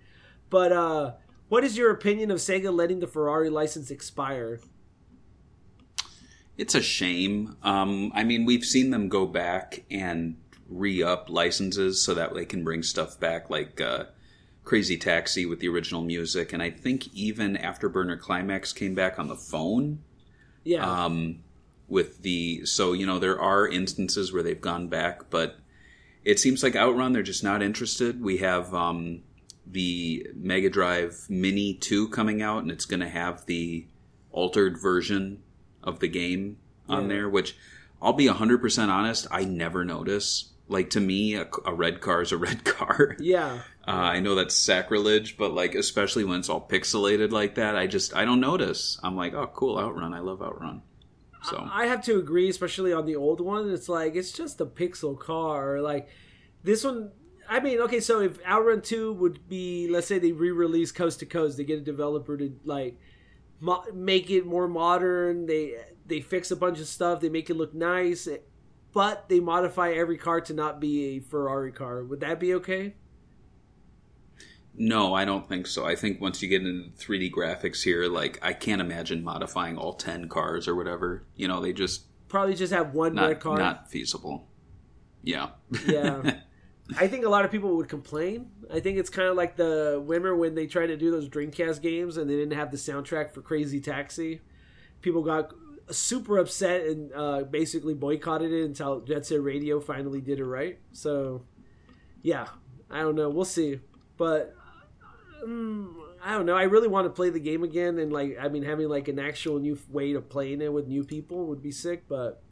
But uh, what is your opinion of Sega letting the Ferrari license expire? It's a shame. Um, I mean, we've seen them go back and re-up licenses so that they can bring stuff back like uh, Crazy Taxi with the original music. And I think even Afterburner Climax came back on the phone. Yeah. Um, with the So, you know, there are instances where they've gone back, but it seems like Outrun, they're just not interested. We have um, the Mega Drive Mini two coming out, and it's going to have the altered version of the game on yeah. there, which I'll be one hundred percent honest, I never notice. Like, to me, a, a red car is a red car. Yeah. Uh, I know that's sacrilege, but, like, especially when it's all pixelated like that, I just, I don't notice. I'm like, oh, cool, Outrun. I love Outrun. So I have to agree, especially on the old one. It's like, it's just a pixel car. Like, this one, I mean, okay, so if Outrun two would be, let's say they re-release Coast to Coast, they get a developer to, like, make it more modern, they they fix a bunch of stuff, they make it look nice, but they modify every car to not be a Ferrari car. Would that be okay? No, I don't think so. I think once you get into three D graphics here, like, I can't imagine modifying all ten cars or whatever. You know, they just... Probably just have one not, red car. Not feasible. Yeah. Yeah. I think a lot of people would complain. I think it's kind of like the Wimmer when they tried to do those Dreamcast games and they didn't have the soundtrack for Crazy Taxi. People got super upset and uh, basically boycotted it until Jet Set Radio finally did it right. So, yeah, I don't know. We'll see. But um, I don't know. I really want to play the game again. And, like, I mean, having, like, an actual new way of playing it with new people would be sick, but...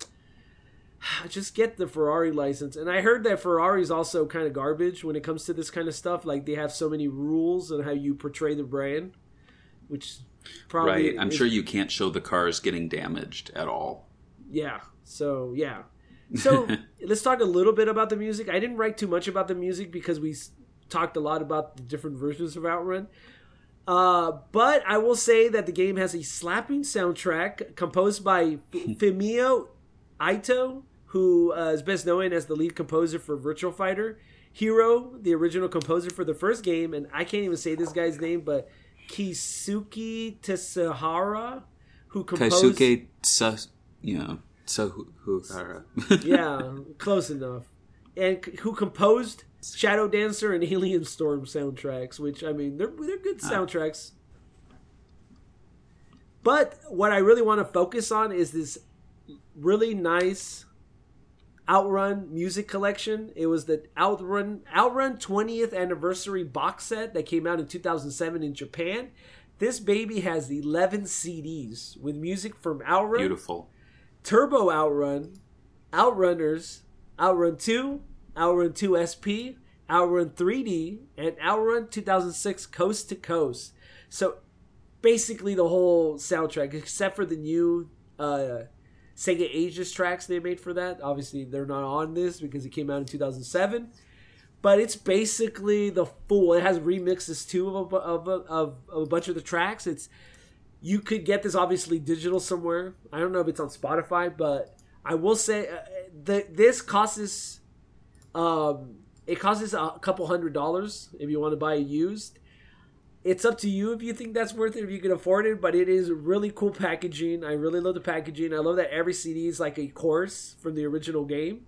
Just get the Ferrari license. And I heard that Ferrari's also kind of garbage when it comes to this kind of stuff. Like, they have so many rules on how you portray the brand, which probably... Right. I'm is... sure you can't show the cars getting damaged at all. Yeah. So, yeah. So, let's talk a little bit about the music. I didn't write too much about the music because we talked a lot about the different versions of Outrun. Uh, but I will say that the game has a slapping soundtrack composed by Fumio Ito, who uh, is best known as the lead composer for Virtua Fighter, Hiro, the original composer for the first game, and I can't even say this guy's name, but Keisuke Tsuhara, who composed... Keisuke Tsuhara. Yeah, Tsuhara. Yeah, close enough. And who composed Shadow Dancer and Helium Storm soundtracks, which, I mean, they're they're good soundtracks. Uh. But what I really want to focus on is this really nice Outrun music collection. It was the Outrun Outrun twentieth anniversary box set that came out in two thousand seven in Japan. This baby has eleven C Ds with music from Outrun, Beautiful, Turbo Outrun, Outrunners, Outrun two, Outrun two S P, Outrun three D, and Outrun two thousand six Coast to Coast. So basically the whole soundtrack, except for the new uh, Sega Ages tracks they made for that. Obviously, they're not on this because it came out in two thousand seven. But it's basically the full. It has remixes, too, of a, of, a, of a bunch of the tracks. It's You could get this, obviously, digital somewhere. I don't know if it's on Spotify, but I will say uh, the, this costs... Um, it costs a couple hundred dollars if you want to buy it used. It's up to you if you think that's worth it, if you can afford it, but it is really cool packaging. I really love the packaging. I love that every C D is like a course from the original game.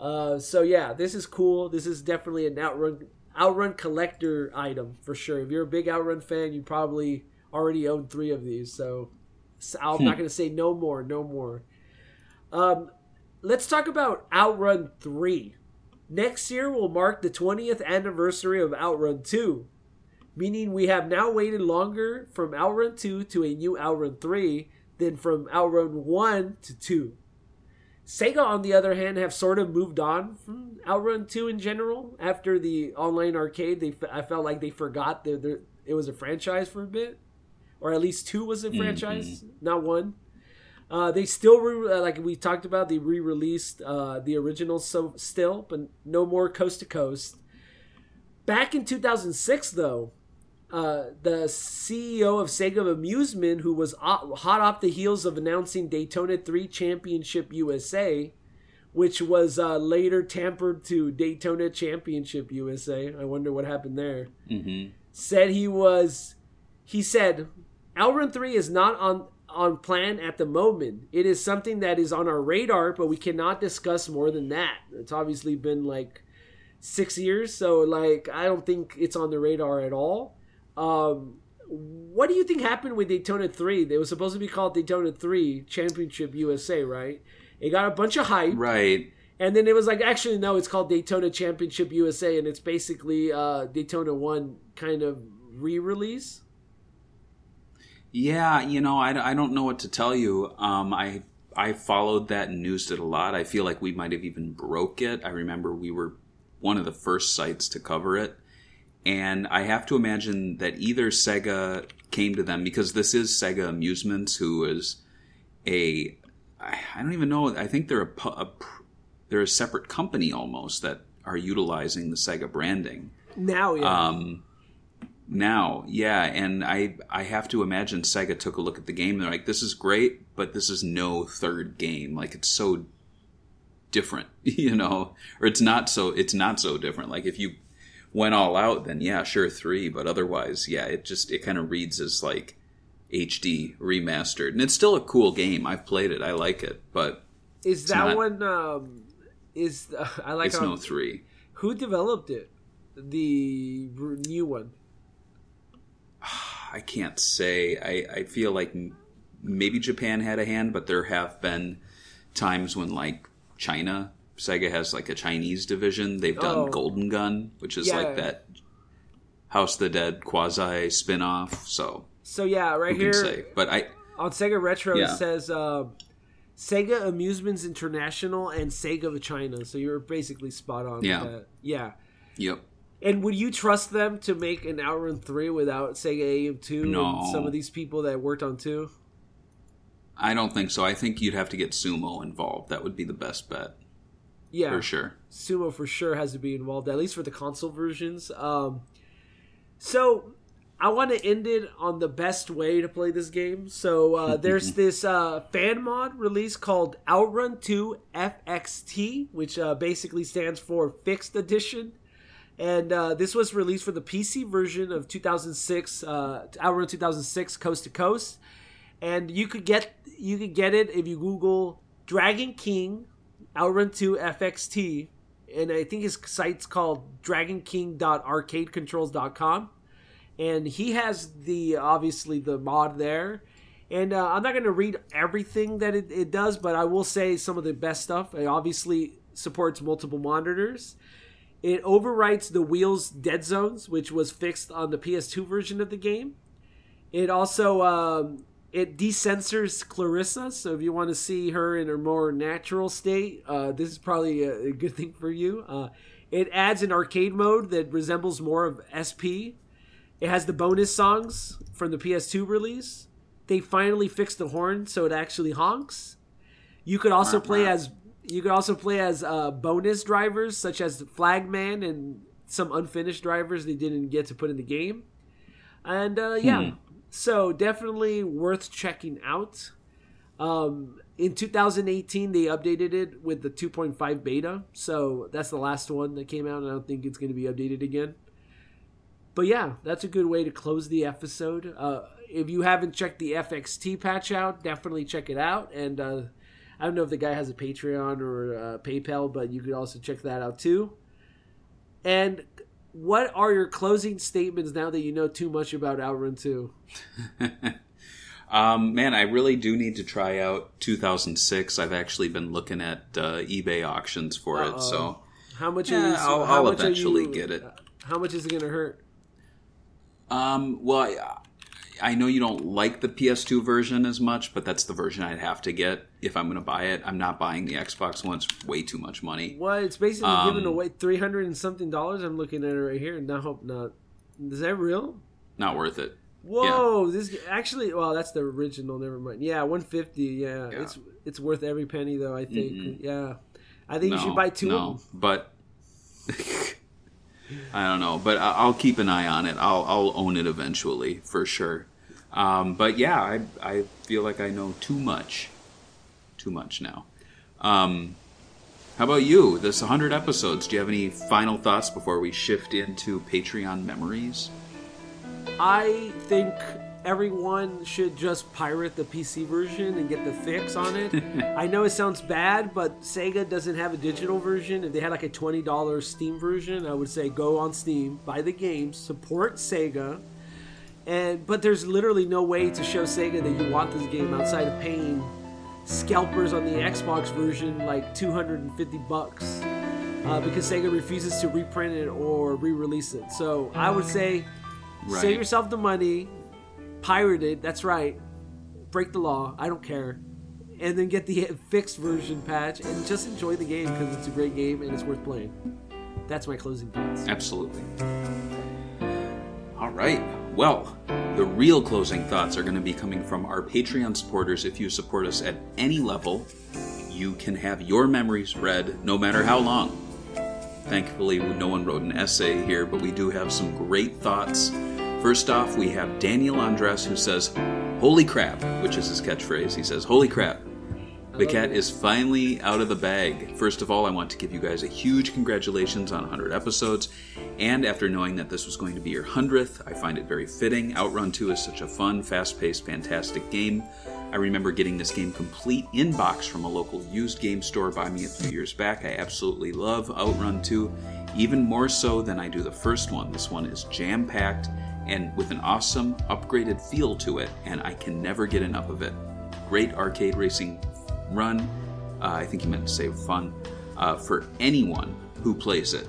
Uh, so yeah, this is cool. This is definitely an Outrun Outrun collector item for sure. If you're a big Outrun fan, you probably already own three of these. So, so I'm hmm. not going to say no more, no more. Um, let's talk about Outrun three. Next year will mark the twentieth anniversary of Outrun two, meaning we have now waited longer from Outrun two to a new Outrun three than from Outrun one to two. Sega, on the other hand, have sort of moved on from Outrun two in general. After the online arcade, they I felt like they forgot that there, it was a franchise for a bit, or at least two was a franchise, mm-hmm. not one. Uh, they still, re- like we talked about, they re-released uh, the original so- still, but no more Coast to Coast. Back in two thousand six, though, uh, the C E O of Sega Amusement, who was o- hot off the heels of announcing Daytona three Championship U S A, which was uh, later tampered to Daytona Championship U S A, I wonder what happened there, mm-hmm. said he was, he said, Outrun three is not on... on plan at the moment. It is something that is on our radar, but we cannot discuss more than that. It's obviously been like six years, so like I don't think it's on the radar at all. Um, what do you think happened with Daytona three? They were supposed to be called Daytona three Championship U S A, right? It got a bunch of hype, right? And then it was like, actually, no, it's called Daytona Championship U S A, and it's basically uh, Daytona one kind of re-release. Yeah, you know, I, I don't know what to tell you. Um, I I followed that and newsed it a lot. I feel like we might have even broke it. I remember we were one of the first sites to cover it. And I have to imagine that either Sega came to them, because this is Sega Amusements, who is a... I don't even know. I think they're a, a, they're a separate company almost that are utilizing the Sega branding. Now, yeah. Um, Now, yeah, and I I have to imagine Sega took a look at the game and they're like, this is great, but this is no third game. Like, it's so different, you know? Or it's not so it's not so different. Like, if you went all out, then yeah, sure, three, but otherwise, yeah, it just it kind of reads as like H D remastered. And it's still a cool game. I've played it. I like it, but Is that not, one um is uh, I like It's how, no three. Who developed it? The new one. I can't say. I, I feel like maybe Japan had a hand, but there have been times when, like, China, Sega has, like, a Chinese division. They've done oh. Golden Gun, which is, yeah. like, that House of the Dead quasi-spinoff, so... So, yeah, right here say? But I, on Sega Retro, yeah. it says uh, Sega Amusements International and Sega of China, so you're basically spot on yeah. with that. Yeah. Yep. And would you trust them to make an Outrun three without Sega A M two no. and some of these people that worked on two? I don't think so. I think you'd have to get Sumo involved. That would be the best bet. Yeah. For sure. Sumo for sure has to be involved, at least for the console versions. Um, so I want to end it on the best way to play this game. So uh, there's this uh, fan mod release called Outrun two F X T, which uh, basically stands for Fixed Edition. And uh, this was released for the P C version of two thousand six, uh, Outrun two thousand six Coast to Coast, and you could get you could get it if you Google Dragon King Outrun two F X T and I think his site's called dragon king dot arcade controls dot com, and he has the obviously the mod there. And uh, I'm not going to read everything that it, it does, but I will say some of the best stuff. It obviously supports multiple monitors. It overwrites the wheel's dead zones, which was fixed on the P S two version of the game. It also um, it desensors Clarissa, so if you want to see her in her more natural state, uh, this is probably a, a good thing for you. Uh, it adds an arcade mode that resembles more of S P. It has the bonus songs from the P S two release. They finally fixed the horn, so it actually honks. You could also play as you could also play as uh, bonus drivers, such as Flagman and some unfinished drivers they didn't get to put in the game. And uh, yeah, hmm. so definitely worth checking out. Um, in two thousand eighteen, they updated it with the two point five beta, so that's the last one that came out, and I don't think it's going to be updated again. But yeah, that's a good way to close the episode. Uh, if you haven't checked the F X T patch out, definitely check it out. And uh, I don't know if the guy has a Patreon or a PayPal, but you could also check that out too. And what are your closing statements now that you know too much about Outrun two? um, man, I really do need to try out two thousand six. I've actually been looking at uh, eBay auctions for Uh-oh. it. So how much? Yeah, are you, I'll, how I'll much eventually are you, get it. How much is it going to hurt? Um, well, I, I know you don't like the P S two version as much, but that's the version I'd have to get if I'm going to buy it. I'm not buying the Xbox one. It's way too much money. Well, it's basically um, giving away three hundred and something dollars. I'm looking at it right here. No, hope not. Is that real? Not worth it. Whoa. Yeah. This actually, well, that's the original. Never mind. Yeah, one hundred fifty dollars. Yeah. yeah. It's it's worth every penny, though, I think. Mm-hmm. Yeah. I think no, you should buy two no, of them. But... I don't know, but I'll keep an eye on it. I'll I'll own it eventually for sure. Um, but yeah, I I feel like I know too much, too much now. Um, how about you? This one hundred episodes. Do you have any final thoughts before we shift into Patreon memories? I think everyone should just pirate the P C version and get the fix on it. I know it sounds bad, but Sega doesn't have a digital version. If they had like a twenty dollars Steam version, I would say go on Steam, buy the game, support Sega. And but there's literally no way to show Sega that you want this game outside of paying scalpers on the Xbox version like two hundred fifty bucks uh, because Sega refuses to reprint it or re-release it. So I would say right. save yourself the money, pirated, that's right, break the law, I don't care, and then get the fixed version patch and just enjoy the game because it's a great game and it's worth playing. That's my closing thoughts. Absolutely. All right. Well, the real closing thoughts are going to be coming from our Patreon supporters. If you support us at any level, you can have your memories read no matter how long. Thankfully, no one wrote an essay here, but we do have some great thoughts. First off, we have Daniel Andres, who says, "Holy crap," which is his catchphrase. He says, "Holy crap. The cat is finally out of the bag. First of all, I want to give you guys a huge congratulations on one hundred episodes. And after knowing that this was going to be your one hundredth, I find it very fitting. Outrun two is such a fun, fast-paced, fantastic game. I remember getting this game complete in box from a local used game store by me a few years back. I absolutely love Outrun two, even more so than I do the first one. This one is jam-packed and with an awesome upgraded feel to it, and I can never get enough of it. Great arcade racing run," uh, I think he meant to say fun, uh, "for anyone who plays it."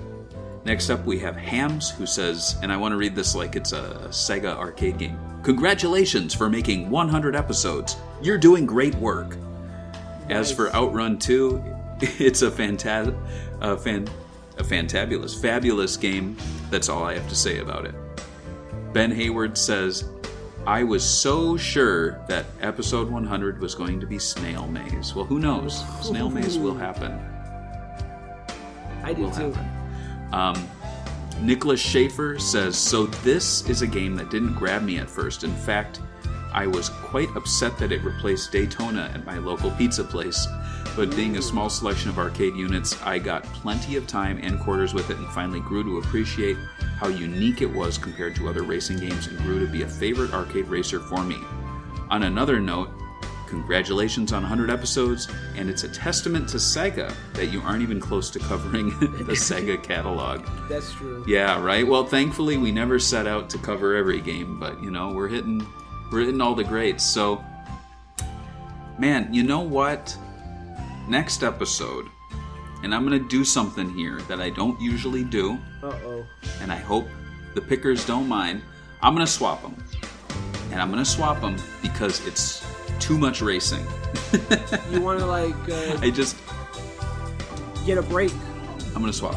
Next up, we have Hams, who says, and I want to read this like it's a Sega arcade game, "Congratulations for making one hundred episodes. You're doing great work. Nice. As for Outrun two, it's a fanta- a fan- a fantabulous, fabulous game. That's all I have to say about it." Ben Hayward says, "I was so sure that episode one hundred was going to be snail maze." Well, who knows? Snail maze will happen. I do will too. Happen. Um, Nicholas Schaefer says, "So this is a game that didn't grab me at first. In fact, I was quite upset that it replaced Daytona at my local pizza place. But being a small selection of arcade units, I got plenty of time and quarters with it and finally grew to appreciate how unique it was compared to other racing games and grew to be a favorite arcade racer for me. On another note, Congratulations on one hundred episodes, and it's a testament to Sega that you aren't even close to covering the Sega catalog. That's true. Yeah, right? Well, thankfully, we never set out to cover every game, but, you know, we're hitting, we're hitting all the greats. So, man, you know what? Next episode, and I'm going to do something here that I don't usually do. Uh-oh. And I hope the pickers don't mind. I'm going to swap them. And I'm going to swap them because it's too much racing. You want to, like... Uh, I just... Get a break. I'm going to swap.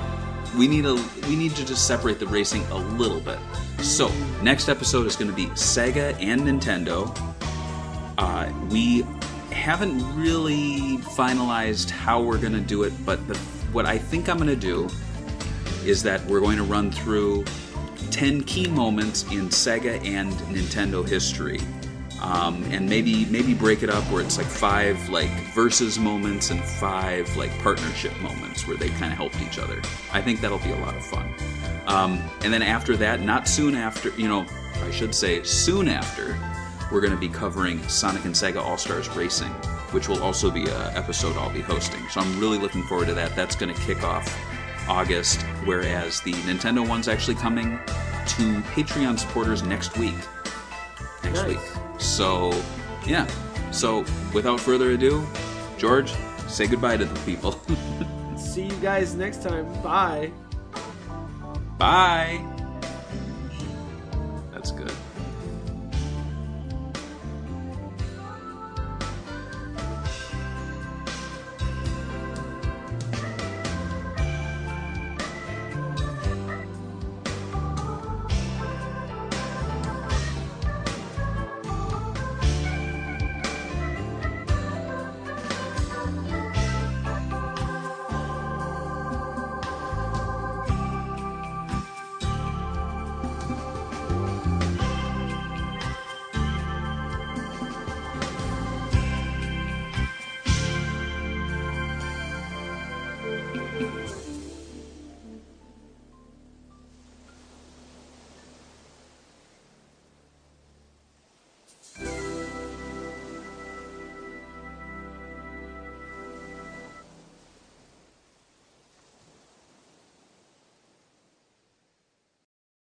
We need, a, we need to just separate the racing a little bit. So, next episode is going to be Sega and Nintendo. Uh, we haven't really finalized how we're going to do it, but the, what I think I'm going to do is that we're going to run through ten key moments in Sega and Nintendo history. Um, and maybe maybe break it up where it's like five like versus moments and five like partnership moments where they kind of helped each other. I think that'll be a lot of fun. Um, and then after that, not soon after, you know, I should say soon after, we're going to be covering Sonic and Sega All-Stars Racing, which will also be an episode I'll be hosting. So I'm really looking forward to that. That's going to kick off August, whereas the Nintendo one's actually coming to Patreon supporters next week. Next nice. week. So, yeah. So, without further ado, George, say goodbye to the people. See you guys next time. Bye. Bye. That's good.